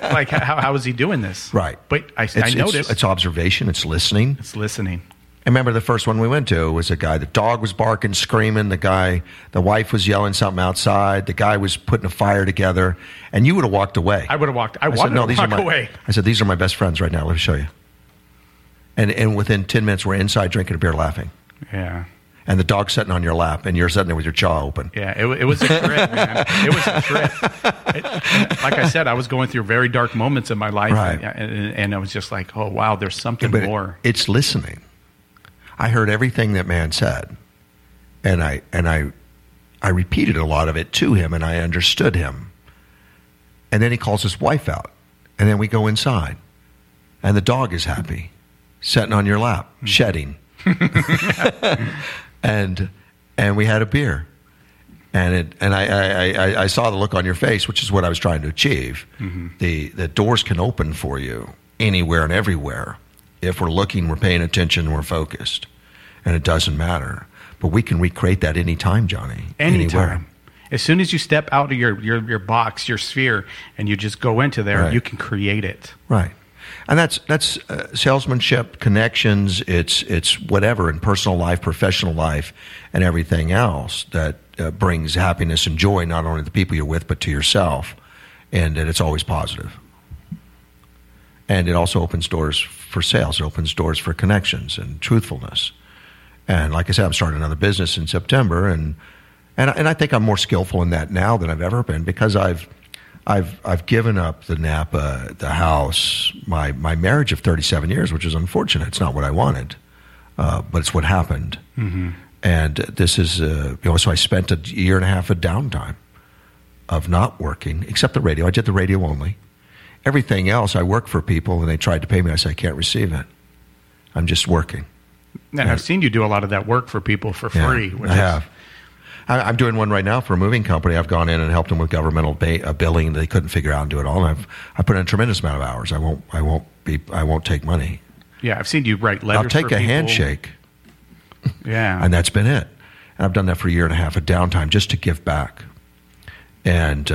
Like, how is he doing this? Right. But I noticed. It's observation. It's listening. It's listening. I remember the first one we went to was a guy, the dog was barking, screaming. The wife was yelling something outside. The guy was putting a fire together. And you would have walked away. I would have walked. I wanted to walk away. I said, these are my best friends right now. Let me show you. And within 10 minutes, we're inside drinking a beer laughing. Yeah. And the dog's sitting on your lap, and you're sitting there with your jaw open. Yeah, it was a trip, man. It was a trip. Like I said, I was going through very dark moments in my life, right. and I was just like, oh, wow, there's something more. It's listening. I heard everything that man said, and I repeated a lot of it to him, and I understood him. And then he calls his wife out, and then we go inside, and the dog is happy, sitting on your lap, shedding. And we had a beer, and I saw the look on your face, which is what I was trying to achieve. Mm-hmm. The doors can open for you anywhere and everywhere if we're looking, we're paying attention, we're focused, and it doesn't matter. But we can recreate that anytime, Johnny. Anywhere. As soon as you step out of your box, your sphere, and you just go into there, right. You can create it. Right. And that's salesmanship, connections, it's whatever in personal life, professional life, and everything else that brings happiness and joy not only to the people you're with but to yourself, and that it's always positive. And it also opens doors for sales. It opens doors for connections and truthfulness. And like I said, I'm starting another business in September, and I think I'm more skillful in that now than I've ever been because I've given up the Napa, the house, my marriage of 37 years, which is unfortunate. It's not what I wanted, but it's what happened. Mm-hmm. And this is, so I spent a year and a half of downtime of not working, except the radio. I did the radio only. Everything else, I worked for people, and they tried to pay me. I said, I can't receive it. I'm just working. And I've seen you do a lot of that work for people for free. Which I have. I'm doing one right now for a moving company. I've gone in and helped them with governmental billing. They couldn't figure out and do it all. And I put in a tremendous amount of hours. I won't take money. Yeah, I've seen you write letters. I'll take a handshake. Yeah, and that's been it. And I've done that for a year and a half of downtime just to give back. And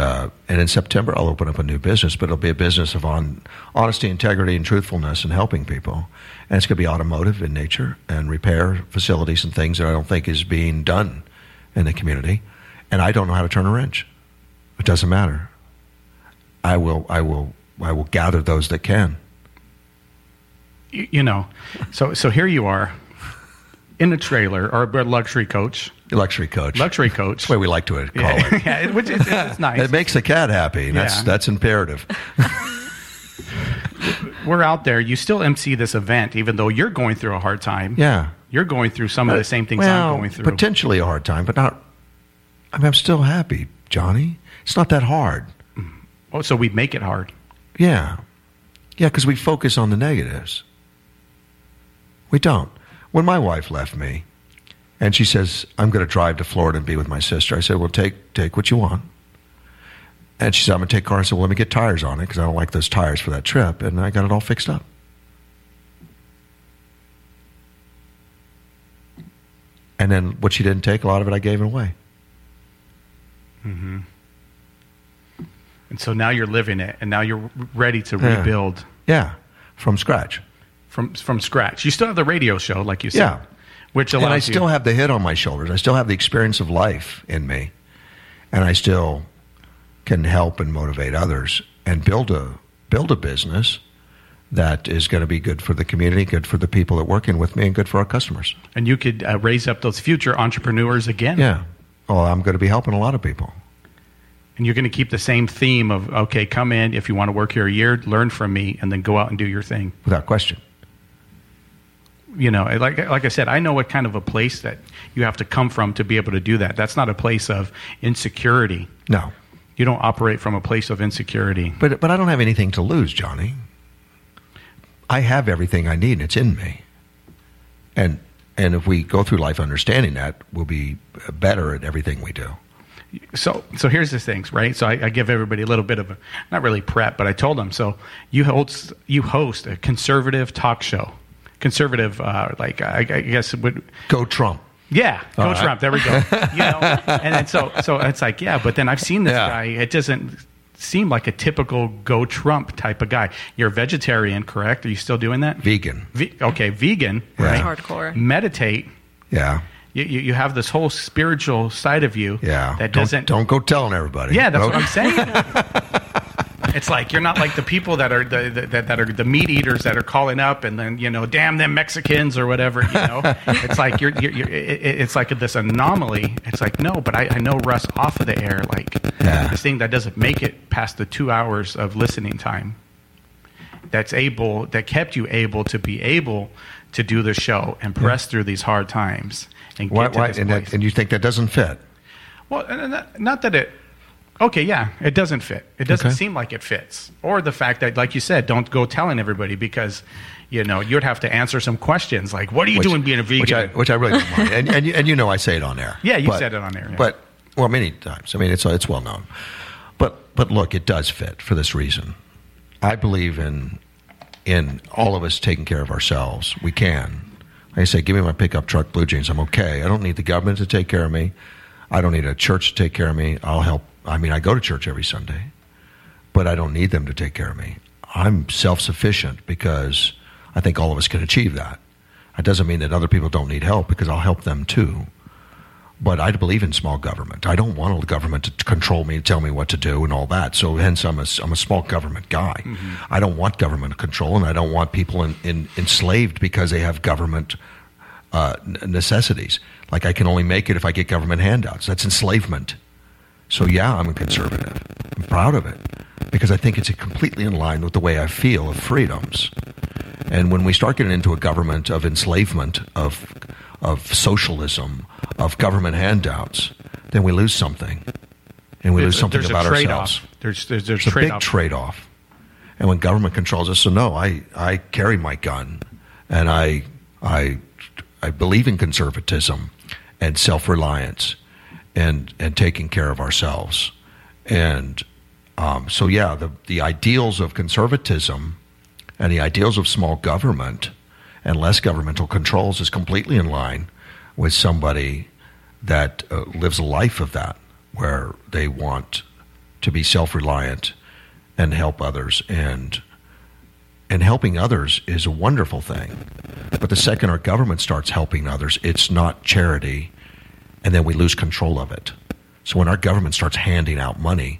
in September, I'll open up a new business, but it'll be a business of honesty, integrity, and truthfulness and helping people. And it's going to be automotive in nature and repair facilities and things that I don't think is being done in the community. And I don't know how to turn a wrench. It doesn't matter. I will gather those that can. You know, so here you are in a trailer or a luxury coach. Luxury coach. That's the way we like to call it. Yeah, which is it's nice. It makes the cat happy. That's imperative. We're out there. You still MC this event, even though you're going through a hard time. Yeah. You're going through some of the same things I'm going through. Potentially a hard time, but not. I mean, I'm still happy, Johnny. It's not that hard. Oh, so we make it hard. Yeah. Yeah, because we focus on the negatives. We don't. When my wife left me, and she says, I'm going to drive to Florida and be with my sister. I said, well, take what you want. And she said, I'm going to take car. I said, well, let me get tires on it because I don't like those tires for that trip. And I got it all fixed up. And then what she didn't take, a lot of it I gave it away. Mm-hmm. And so now you're living it, and now you're ready to rebuild. Yeah, from scratch. From scratch. You still have the radio show, like you said. Yeah. Which allows I still have the head on my shoulders. I still have the experience of life in me. And I still can help and motivate others and build a business that is going to be good for the community, good for the people that work in with me, and good for our customers. And you could raise up those future entrepreneurs again. Yeah. Well, I'm going to be helping a lot of people. And you're going to keep the same theme of, okay, come in if you want to work here a year, learn from me, and then go out and do your thing. Without question. You know, like I said, I know what kind of a place that you have to come from to be able to do that. That's not a place of insecurity. No. You don't operate from a place of insecurity. But I don't have anything to lose, Johnny. I have everything I need, and it's in me. And if we go through life understanding that, we'll be better at everything we do. So here's the things, right? So I give everybody a little bit of a, not really prep, but I told them, so you host a conservative talk show. Conservative, like I guess would go Trump. Yeah, go all Trump. Right. There we go. You know, and then so it's like but then I've seen this guy. It doesn't seem like a typical go Trump type of guy. You're a vegetarian, correct? Are you still doing that? Vegan. Vegan. Yeah. Right? Hardcore. Meditate. Yeah. You have this whole spiritual side of you. Yeah. That doesn't don't go telling everybody. Yeah, that's what I'm saying. It's like you're not like the people that are that are the meat eaters that are calling up and then, you know, damn them Mexicans or whatever, you know. It's like you're it's like this anomaly. It's like, no, but I know Russ off of the air, like this thing that doesn't make it past the 2 hours of listening time. That kept you able to do the show and press through these hard times and get to this place. And you think that doesn't fit? Well, not that it. Okay, yeah, it doesn't fit. It doesn't seem like it fits. Or the fact that, like you said, don't go telling everybody because, you know, you'd have to answer some questions like, what are you doing being a vegan? Which I really don't mind. And you know I say it on air. Yeah, you said it on air. Yeah. But, well, many times. I mean, it's well known. But look, it does fit for this reason. I believe in all of us taking care of ourselves. We can. Like I say, give me my pickup truck, blue jeans. I'm okay. I don't need the government to take care of me. I don't need a church to take care of me. I'll help. I mean, I go to church every Sunday, but I don't need them to take care of me. I'm self-sufficient because I think all of us can achieve that. It doesn't mean that other people don't need help because I'll help them too. But I believe in small government. I don't want a government to control me and tell me what to do and all that. So hence, I'm a small government guy. Mm-hmm. I don't want government control, and I don't want people enslaved because they have government necessities. Like I can only make it if I get government handouts. That's enslavement. So yeah, I'm a conservative. I'm proud of it because I think it's completely in line with the way I feel of freedoms. And when we start getting into a government of enslavement, of socialism, of government handouts, then we lose something, and we lose something about ourselves. There's a big trade-off. And when government controls us, so no, I carry my gun, and I believe in conservatism and self-reliance. And taking care of ourselves, and so yeah, the ideals of conservatism and the ideals of small government and less governmental controls is completely in line with somebody that lives a life of that, where they want to be self-reliant and help others. And helping others is a wonderful thing. But the second our government starts helping others, it's not charity, and then we lose control of it. So when our government starts handing out money,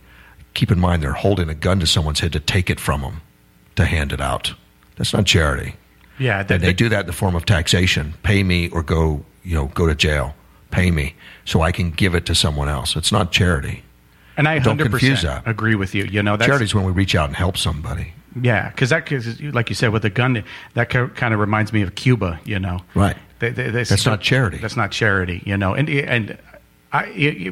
keep in mind they're holding a gun to someone's head to take it from them, to hand it out. That's not charity. Yeah, and they do that in the form of taxation. Pay me or go to jail. Pay me so I can give it to someone else. It's not charity. And I 100% agree with you. You know, charity is when we reach out and help somebody. Yeah, because that, like you said, with a gun, that kind of reminds me of Cuba. You know, right? That's not charity. That's not charity. You know, and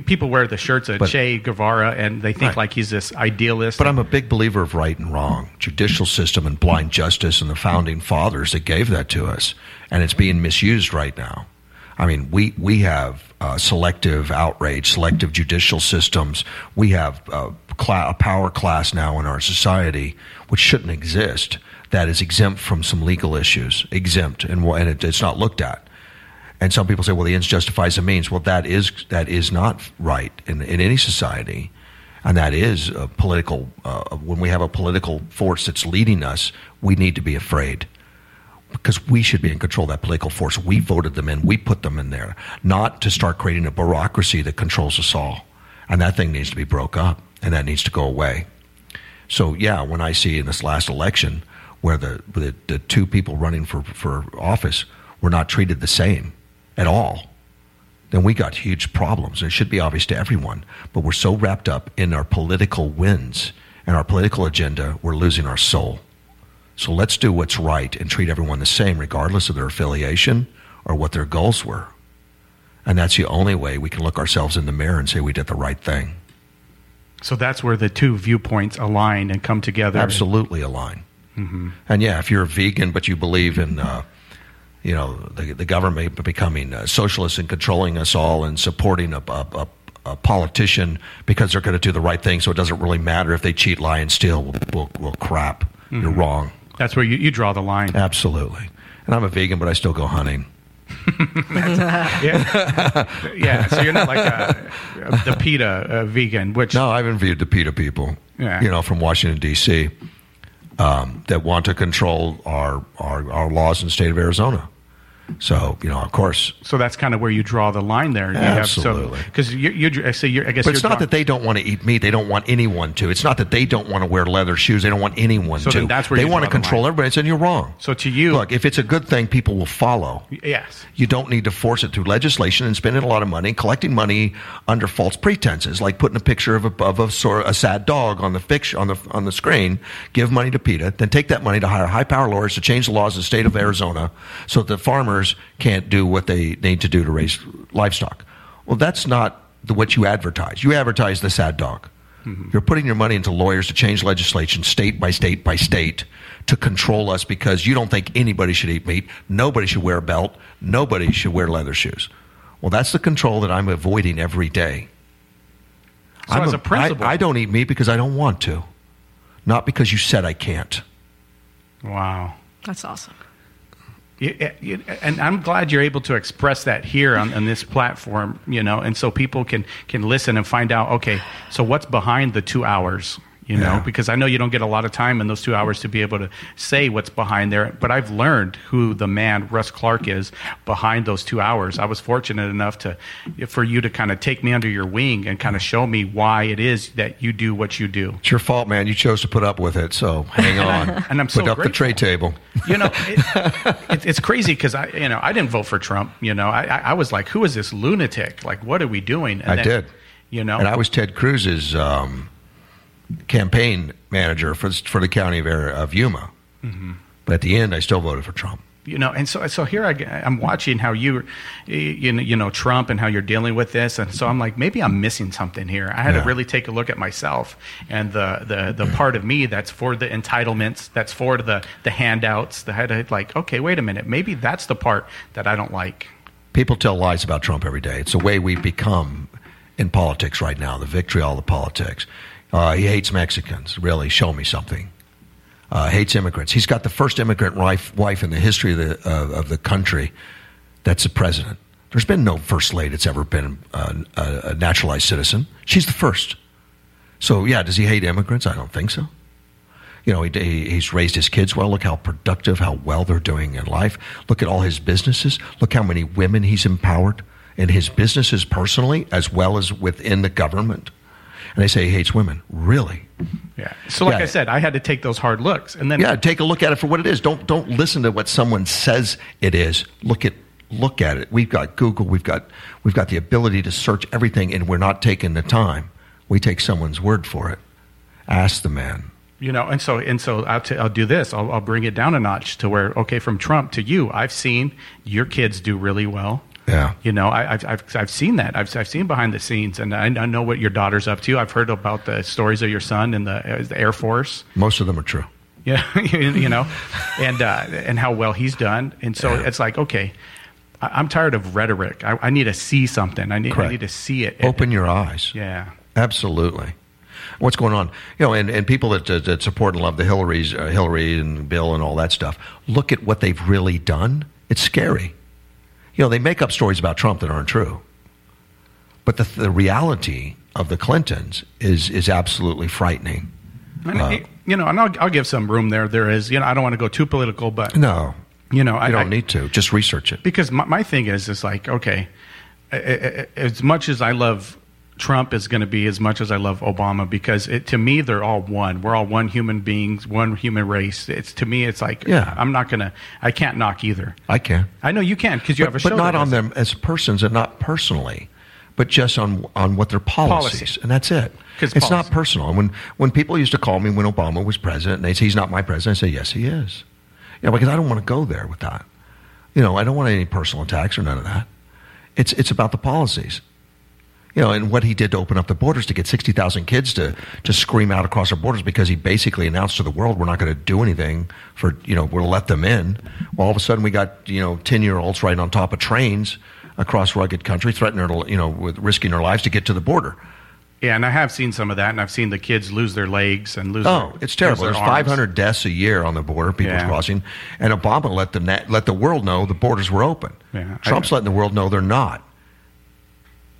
people wear the shirts of Che Guevara and they think like he's this idealist. But I'm a big believer of right and wrong, judicial system, and blind justice, and the founding fathers that gave that to us, and it's being misused right now. I mean, we have selective outrage, selective judicial systems. We have a power class now in our society which shouldn't exist, that is exempt from some legal issues, and it's not looked at. And some people say, well, the ends justifies the means. Well, that is not right in any society, and that is a political. When we have a political force that's leading us, we need to be afraid, because we should be in control of that political force. We voted them in. We put them in there, not to start creating a bureaucracy that controls us all. And that thing needs to be broke up, and that needs to go away. So, yeah, when I see in this last election where the two people running for office were not treated the same at all, then we got huge problems. And it should be obvious to everyone. But we're so wrapped up in our political wins and our political agenda, we're losing our soul. So let's do what's right and treat everyone the same, regardless of their affiliation or what their goals were. And that's the only way we can look ourselves in the mirror and say we did the right thing. So that's where the two viewpoints align and come together. Absolutely align. Mm-hmm. And yeah, if you're a vegan but you believe in the government becoming socialist and controlling us all and supporting a politician because they're going to do the right thing, so it doesn't really matter if they cheat, lie, and steal, well crap, mm-hmm. You're wrong. That's where you draw the line. Absolutely. And I'm a vegan, but I still go hunting. Yeah. So you're not like the PETA vegan, which... No, I've interviewed the PETA people, from Washington, D.C., that want to control our laws in the state of Arizona. So, of course... So that's kind of where you draw the line there. You absolutely. Because I guess it's not that they don't want to eat meat. They don't want anyone to. It's not that they don't want to wear leather shoes. They don't want anyone to. Then that's where they want to control everybody. And you're wrong. So to you... Look, if it's a good thing, people will follow. Yes. You don't need to force it through legislation and spending a lot of money, collecting money under false pretenses, like putting a picture of a sad dog on the screen, give money to PETA, then take that money to hire high-power lawyers to change the laws of the state of Arizona so that the farmers can't do what they need to do to raise livestock. Well, that's not what you advertise. You advertise the sad dog. Mm-hmm. You're putting your money into lawyers to change legislation state by state by state to control us because you don't think anybody should eat meat. Nobody should wear a belt. Nobody should wear leather shoes. Well, that's the control that I'm avoiding every day. So as a principle... I don't eat meat because I don't want to. Not because you said I can't. Wow. That's awesome. And I'm glad you're able to express that here on this platform, and so people can listen and find out, okay, so what's behind the 2 hours, because I know you don't get a lot of time in those 2 hours to be able to say what's behind there, but I've learned who the man Russ Clark is behind those 2 hours. I was fortunate enough for you to kind of take me under your wing and kind of show me why it is that you do what you do. It's your fault, man. You chose to put up with it, so hang on. And I'm so grateful. Put up the tray table. It's crazy because I didn't vote for Trump. I was like, who is this lunatic? Like, what are we doing? And I did. And I was Ted Cruz's campaign manager for the county of Yuma. Mm-hmm. But at the end, I still voted for Trump. And so here I'm watching how you Trump and how you're dealing with this, and so I'm like, maybe I'm missing something here. I had to really take a look at myself and the part of me that's for the entitlements, that's for the handouts. That had to okay, wait a minute, maybe that's the part that I don't like. People tell lies about Trump every day. It's the way we've become in politics right now. The vitriol of politics. He hates Mexicans. Really, show me something. Hates immigrants. He's got the first immigrant wife in the history of the country. That's the president. There's been no first lady that's ever been a naturalized citizen. She's the first. So, yeah, does he hate immigrants? I don't think so. You know, he's raised his kids well. Look how productive, how well they're doing in life. Look at all his businesses. Look how many women he's empowered in his businesses personally as well as within the government. And they say he hates women. Really? Yeah. So like I said, I had to take those hard looks. And then take a look at it for what it is. Don't listen to what someone says it is. Look at it. We've got Google. We've got the ability to search everything, and we're not taking the time. We take someone's word for it. Ask the man. You know, and so I'll do this. I'll bring it down a notch to where, okay, from Trump to you, I've seen your kids do really well. Yeah. You know, I've seen that. I've seen behind the scenes, and I know what your daughter's up to. I've heard about the stories of your son in the Air Force. Most of them are true. Yeah, you know, and how well he's done. And so it's like, okay, I'm tired of rhetoric. I need to see something. I need to see it. Open your eyes. Yeah. Absolutely. What's going on? You know, and people that support and love the Hillary and Bill and all that stuff, look at what they've really done. It's scary. You know, they make up stories about Trump that aren't true. But the reality of the Clintons is absolutely frightening. And I'll give some room there. There is, you know, I don't want to go too political, but... No, you know, you don't need to. Just research it. Because my thing is like, okay, as much as I love... Trump is going to be as much as I love Obama, because to me, they're all one. We're all one human beings, one human race. It's like, yeah. I can't knock either. I can. I know you can, because you have a show. But not on them as persons and not personally, but just on what their policies. And that's it. It's not personal. And when people used to call me when Obama was president, and they say, he's not my president, I say, yes, he is. You know, because I don't want to go there with that. You know, I don't want any personal attacks or none of that. It's about the policies. You know, and what he did to open up the borders, to get 60,000 kids to scream out across our borders, because he basically announced to the world, we're not going to do anything for, you know, we'll let them in. Well, all of a sudden we got, you know, 10-year-olds riding on top of trains across rugged country, threatening her, you know, with risking their lives to get to the border. Yeah, and I have seen some of that, and I've seen the kids lose their legs and lose. Oh, it's terrible. There's 500 deaths a year on the border, people crossing, and Obama let the world know the borders were open. Yeah, Trump's letting the world know they're not.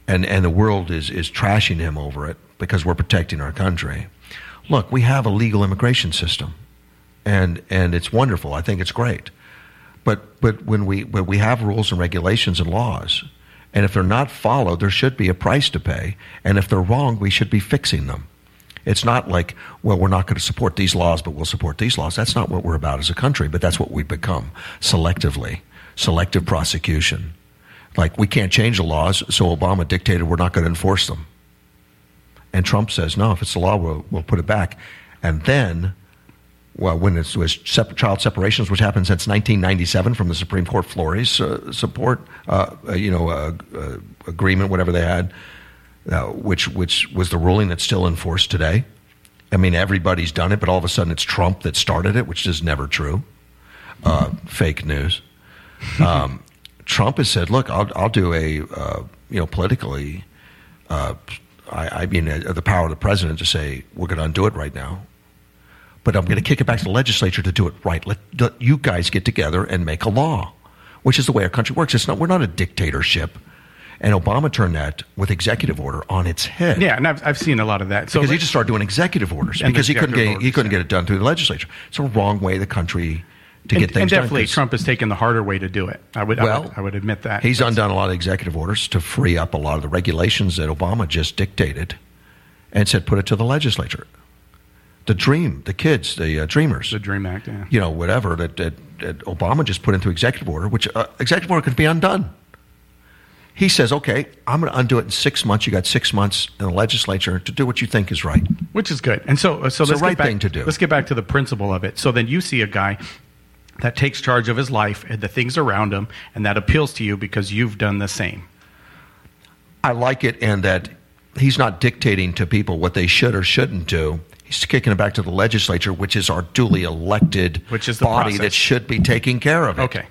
And the world is trashing him over it, because we're protecting our country. Look, we have a legal immigration system, and it's wonderful. I think it's great. But when we have rules and regulations and laws, and if they're not followed, there should be a price to pay. And if they're wrong, we should be fixing them. It's not like, well, we're not going to support these laws, but we'll support these laws. That's not what we're about as a country, but that's what we've become selectively. Selective prosecution. Like, we can't change the laws, so Obama dictated we're not going to enforce them. And Trump says, no, if it's the law, we'll put it back. And then, well, when it was child separations, which happened since 1997 from the Supreme Court Flores agreement, whatever they had, which was the ruling that's still in force today. I mean, everybody's done it, but all of a sudden it's Trump that started it, which is never true. Fake news. Trump has said, "Look, I'll do a politically, the power of the president to say we're going to undo it right now, but I'm going to kick it back to the legislature to do it right. Let you guys get together and make a law, which is the way our country works. We're not a dictatorship." And Obama turned that, with executive order, on its head. Yeah, and I've seen a lot of that. So because he just started doing executive orders, because he couldn't get it done through the legislature. It's a wrong way the country. Definitely, Trump has taken the harder way to do it. I would admit that. He's undone a lot of executive orders to free up a lot of the regulations that Obama just dictated, and said, put it to the legislature. The dream, the kids, the dreamers. The Dream Act, yeah. You know, whatever, that Obama just put into executive order, which executive order could be undone. He says, okay, I'm going to undo it in 6 months. You got 6 months in the legislature to do what you think is right. Which is good. And so it's the right thing to do. Let's get back to the principle of it. So then you see a guy that takes charge of his life and the things around him, and that appeals to you because you've done the same. I like it in that he's not dictating to people what they should or shouldn't do. He's kicking it back to the legislature, which is our duly elected body process that should be taking care of it. Okay.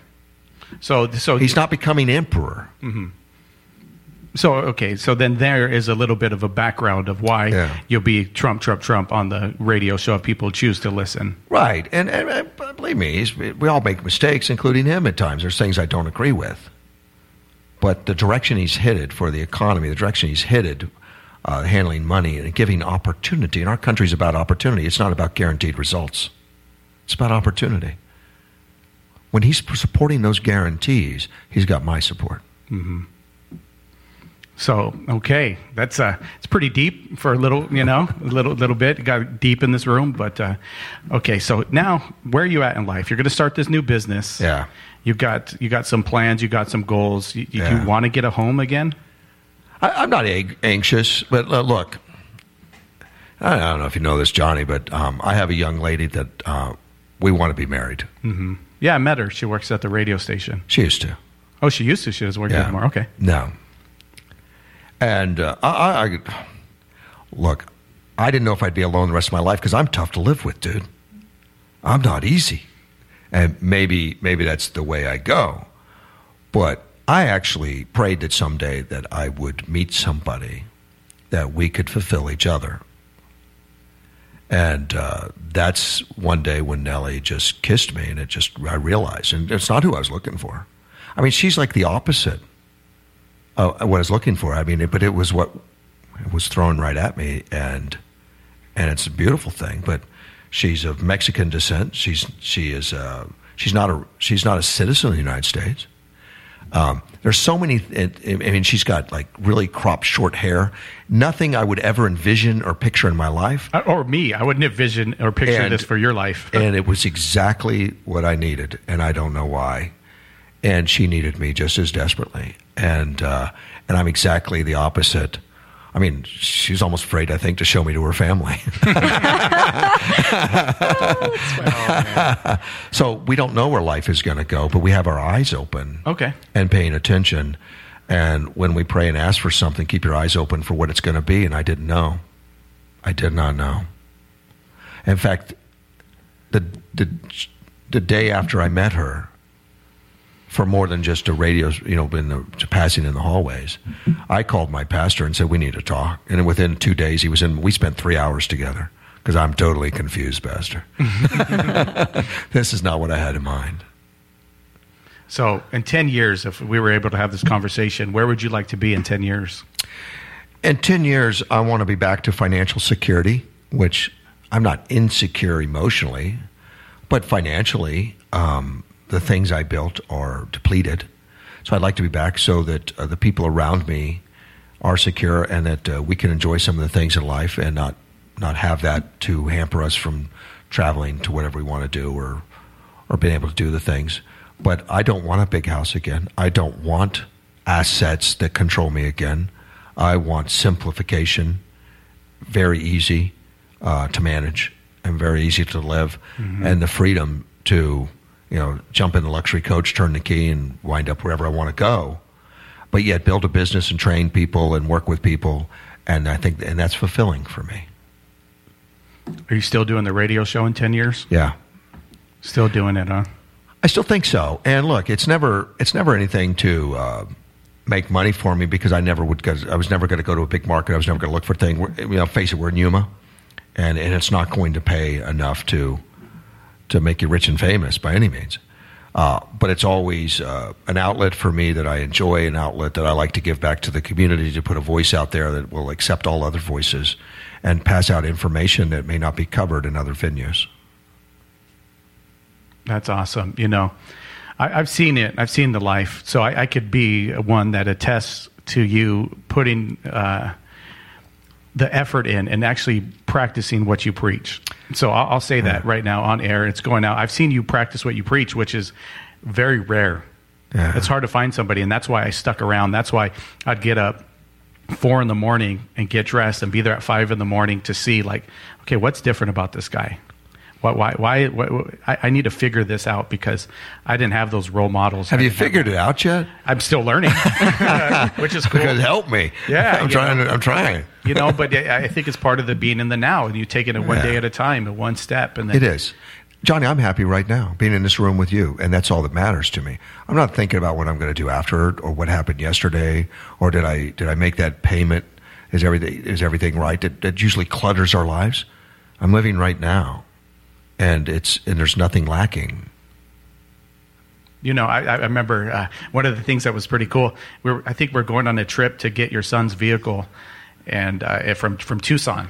So he's not becoming emperor. Mm-hmm. So, okay, so then there is a little bit of a background of why you'll be Trump, Trump, Trump on the radio show if people choose to listen. Right, and believe me, we all make mistakes, including him at times. There's things I don't agree with. But the direction he's headed for the economy, the direction he's headed, handling money and giving opportunity. And our country's about opportunity. It's not about guaranteed results. It's about opportunity. When he's supporting those guarantees, he's got my support. Mm-hmm. So, okay, that's it's pretty deep for a little, little bit. It got deep in this room, but okay. So now, where are you at in life? You're going to start this new business. Yeah, you got some plans. You got some goals. You want to get a home again? I'm not anxious, but look, I don't know if you know this, Johnny, but I have a young lady that we want to be married. Mm-hmm. Yeah, I met her. She works at the radio station. She used to. Oh, she used to. She doesn't work anymore. Okay. No. And I look, I didn't know if I'd be alone the rest of my life because I'm tough to live with, dude. I'm not easy. And maybe that's the way I go. But I actually prayed that someday that I would meet somebody that we could fulfill each other. And that's one day when Nellie just kissed me, and I realized, and it's not who I was looking for. I mean, she's like the opposite of what I was looking for. I mean, but it was what was thrown right at me, and it's a beautiful thing. But she's of Mexican descent. She's not a citizen of the United States. There's so many. I mean, she's got like really cropped short hair. Nothing I would ever envision or picture in my life. Or me. I wouldn't envision or picture this for your life. And it was exactly what I needed. And I don't know why. And she needed me just as desperately. And I'm exactly the opposite. I mean, she's almost afraid, I think, to show me to her family. So we don't know where life is going to go, but we have our eyes open. Okay. And paying attention. And when we pray and ask for something, keep your eyes open for what it's going to be. And I didn't know. I did not know. In fact, the day after I met her, for more than just a radio, passing in the hallways, I called my pastor and said, we need to talk. And within 2 days, we spent 3 hours together because I'm totally confused, pastor. This is not what I had in mind. So in 10 years, if we were able to have this conversation, where would you like to be in 10 years? In 10 years, I want to be back to financial security, which I'm not insecure emotionally, but financially, the things I built are depleted. So I'd like to be back so that the people around me are secure and that we can enjoy some of the things in life and not have that to hamper us from traveling to whatever we want to do or being able to do the things. But I don't want a big house again. I don't want assets that control me again. I want simplification, very easy to manage and very easy to live, and the freedom to jump in the luxury coach, turn the key, and wind up wherever I want to go. But yet build a business and train people and work with people. And I think that's fulfilling for me. Are you still doing the radio show in 10 years? Yeah. Still doing it, huh? I still think so. And look, it's never anything to make money for me because I was never going to go to a big market. I was never going to look for a thing. Face it, we're in Yuma. And it's not going to pay enough to make you rich and famous by any means. But it's always an outlet for me that I enjoy, an outlet that I like to give back to the community, to put a voice out there that will accept all other voices and pass out information that may not be covered in other venues. That's awesome. I've seen it. I've seen the life. So I could be one that attests to you putting the effort in and actually practicing what you preach. So I'll say that right now on air. It's going out. I've seen you practice what you preach, which is very rare. Yeah. It's hard to find somebody, and that's why I stuck around. That's why I'd get up 4 a.m. and get dressed and be there at 5 a.m. to see, like, okay, what's different about this guy? Why I need to figure this out because I didn't have those role models. Have you figured it out yet? I'm still learning, which is cool. Because help me. Yeah. I'm trying. But I think it's part of the being in the now, and you taking it one day at a time and one step. And then, it is. Johnny, I'm happy right now being in this room with you, and that's all that matters to me. I'm not thinking about what I'm going to do after or what happened yesterday or did I make that payment? Is everything right? That usually clutters our lives. I'm living right now. And there's nothing lacking. you know, I remember one of the things that was pretty cool. I think we're going on a trip to get your son's vehicle, and from Tucson,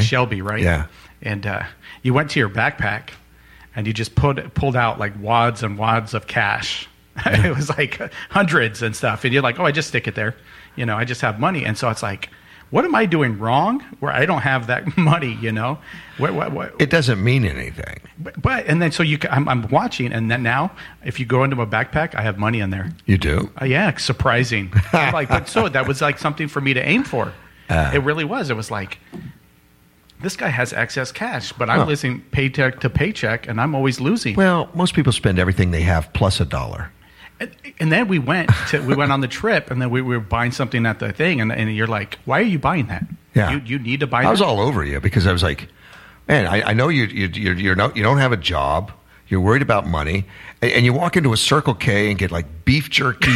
Shelby, right? Yeah. And you went to your backpack, and you just pulled out like wads and wads of cash. It was like hundreds and stuff, and you're like, oh, I just stick it there, you know, I just have money. And so it's like, what am I doing wrong where I don't have that money, you know? What? It doesn't mean anything. But and then so I'm watching, and then now if you go into my backpack, I have money in there. You do? Yeah, surprising. I'm like, but so that was like something for me to aim for. It really was. It was like, this guy has excess cash, but I'm living paycheck to paycheck, and I'm always losing. Well, most people spend everything they have plus $1. And then we went on the trip, and then we were buying something at the thing, and you're like, why are you buying that? Yeah, you need to buy that. I was all over you because I was like, man, I know you don't have a job, you're worried about money, and you walk into a Circle K and get like beef jerky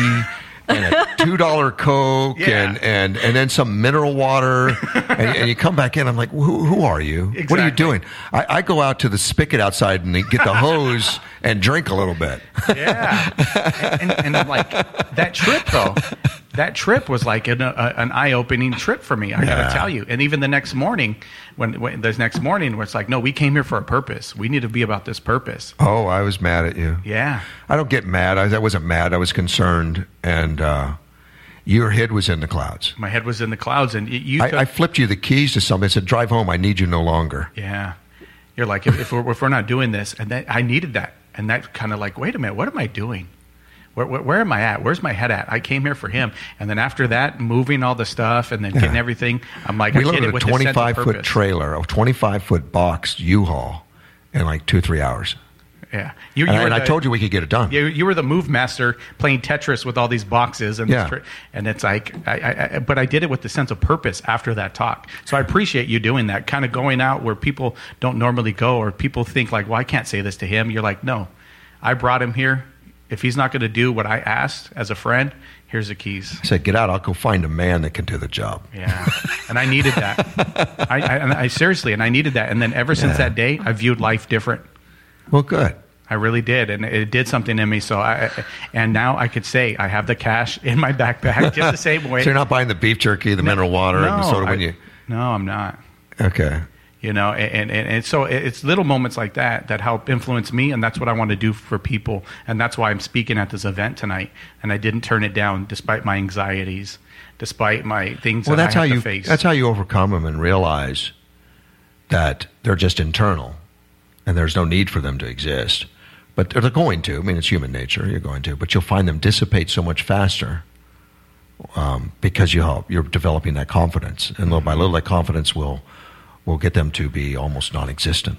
and a $2 Coke and then some mineral water, and you come back in. I'm like, who are you? Exactly. What are you doing? I go out to the spigot outside and get the hose and drink a little bit. Yeah, and I'm like, that trip though. That trip was like an eye-opening trip for me. I got to tell you. And even the next morning, where it's like, no, we came here for a purpose. We need to be about this purpose. Oh, I was mad at you. Yeah. I don't get mad. I wasn't mad. I was concerned. And your head was in the clouds. My head was in the clouds. And I flipped you the keys to something. I said, drive home. I need you no longer. Yeah. You're like, if we're not doing this. And then I needed that. And that kind of like, wait a minute, what am I doing? Where am I at? Where's my head at? I came here for him. And then after that, moving all the stuff and then getting everything, I'm like, we looked at a 25-foot trailer, a 25-foot boxed U-Haul in like 2-3 hours. Yeah. I told you we could get it done. You were the move master playing Tetris with all these boxes. And and it's like, but I did it with the sense of purpose after that talk. So I appreciate you doing that, kind of going out where people don't normally go, or people think like, well, I can't say this to him. You're like, no, I brought him here. If he's not going to do what I asked as a friend, here's the keys. I said, get out. I'll go find a man that can do the job. Yeah. And I needed that. I seriously, and I needed that. And then ever since that day, I viewed life different. Well, good. I really did. And it did something in me. So and now I could say I have the cash in my backpack just the same way. So you're not buying the beef jerky, the mineral water, and the soda when you... No, I'm not. Okay. You know, and so it's little moments like that help influence me, and that's what I want to do for people, and that's why I'm speaking at this event tonight, and I didn't turn it down despite my anxieties, despite my things that I have to face. That's how you overcome them and realize that they're just internal, and there's no need for them to exist. But they're going to. I mean, it's human nature. You're going to. But you'll find them dissipate so much faster because you're developing that confidence, and little by little that confidence will get them to be almost non-existent.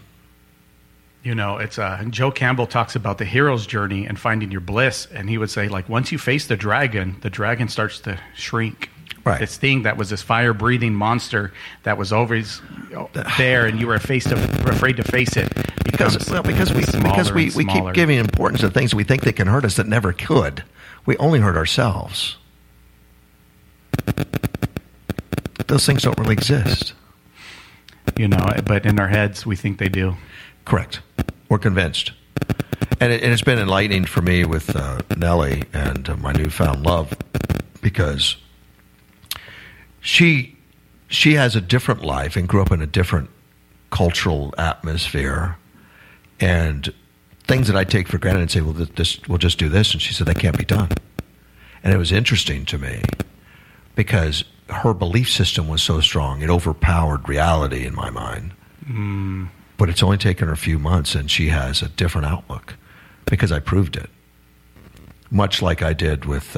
You know, it's Joe Campbell talks about the hero's journey and finding your bliss, and he would say, like, once you face the dragon starts to shrink. Right. This thing that was this fire-breathing monster that was always there, and you were afraid to face it because we keep giving importance to things we think that can hurt us that never could. We only hurt ourselves. Those things don't really exist. You know, but in our heads, we think they do. Correct. We're convinced. And it's been enlightening for me with Nellie and my newfound love, because she has a different life and grew up in a different cultural atmosphere, and things that I take for granted and say, well, we'll just do this. And she said, that can't be done. And it was interesting to me because her belief system was so strong, it overpowered reality in my mind. Mm. But it's only taken her a few months, and she has a different outlook because I proved it. Much like I did with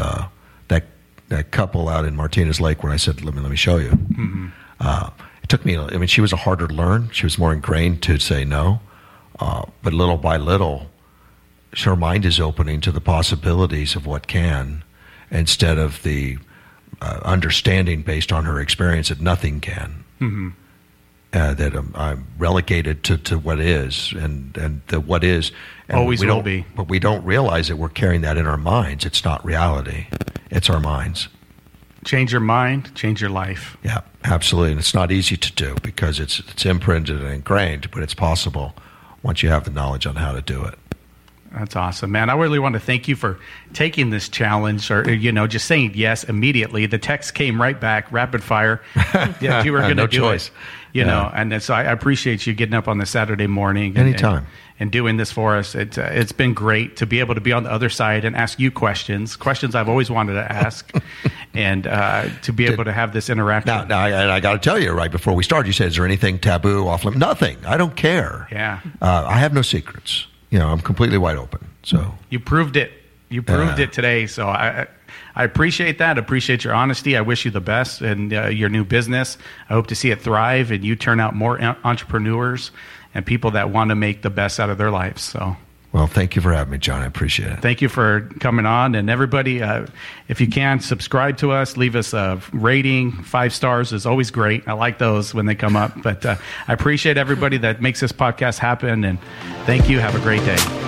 that couple out in Martinez Lake when I said, let me show you. Mm-hmm. It took me, I mean, she was harder to learn. She was more ingrained to say no. But little by little, her mind is opening to the possibilities of what can, instead of the understanding based on her experience that nothing can, that I'm relegated to what is, and the what is and always will be. But we don't realize that we're carrying that in our minds. It's not reality. It's our minds. Change your mind, change your life. Yeah, absolutely. And it's not easy to do because it's imprinted and ingrained, but it's possible once you have the knowledge on how to do it. That's awesome, man. I really want to thank you for taking this challenge, or, you know, just saying yes immediately. The text came right back, rapid fire. Yeah, you were going to no do choice. It. You yeah. know, and so I appreciate you getting up on the Saturday morning. Anytime. And doing this for us. It's been great to be able to be on the other side and ask you questions I've always wanted to ask, and to be able to have this interaction. Now I got to tell you, right before we start, you said, is there anything taboo, off limits? Nothing. I don't care. Yeah. I have no secrets. You know, I'm completely wide open. So you proved it. You proved it today. So I appreciate that. I appreciate your honesty. I wish you the best in your new business. I hope to see it thrive and you turn out more entrepreneurs and people that want to make the best out of their lives. So, well, thank you for having me, John. I appreciate it. Thank you for coming on. And everybody, if you can, subscribe to us. Leave us a rating. 5 stars is always great. I like those when they come up. But I appreciate everybody that makes this podcast happen. And thank you. Have a great day.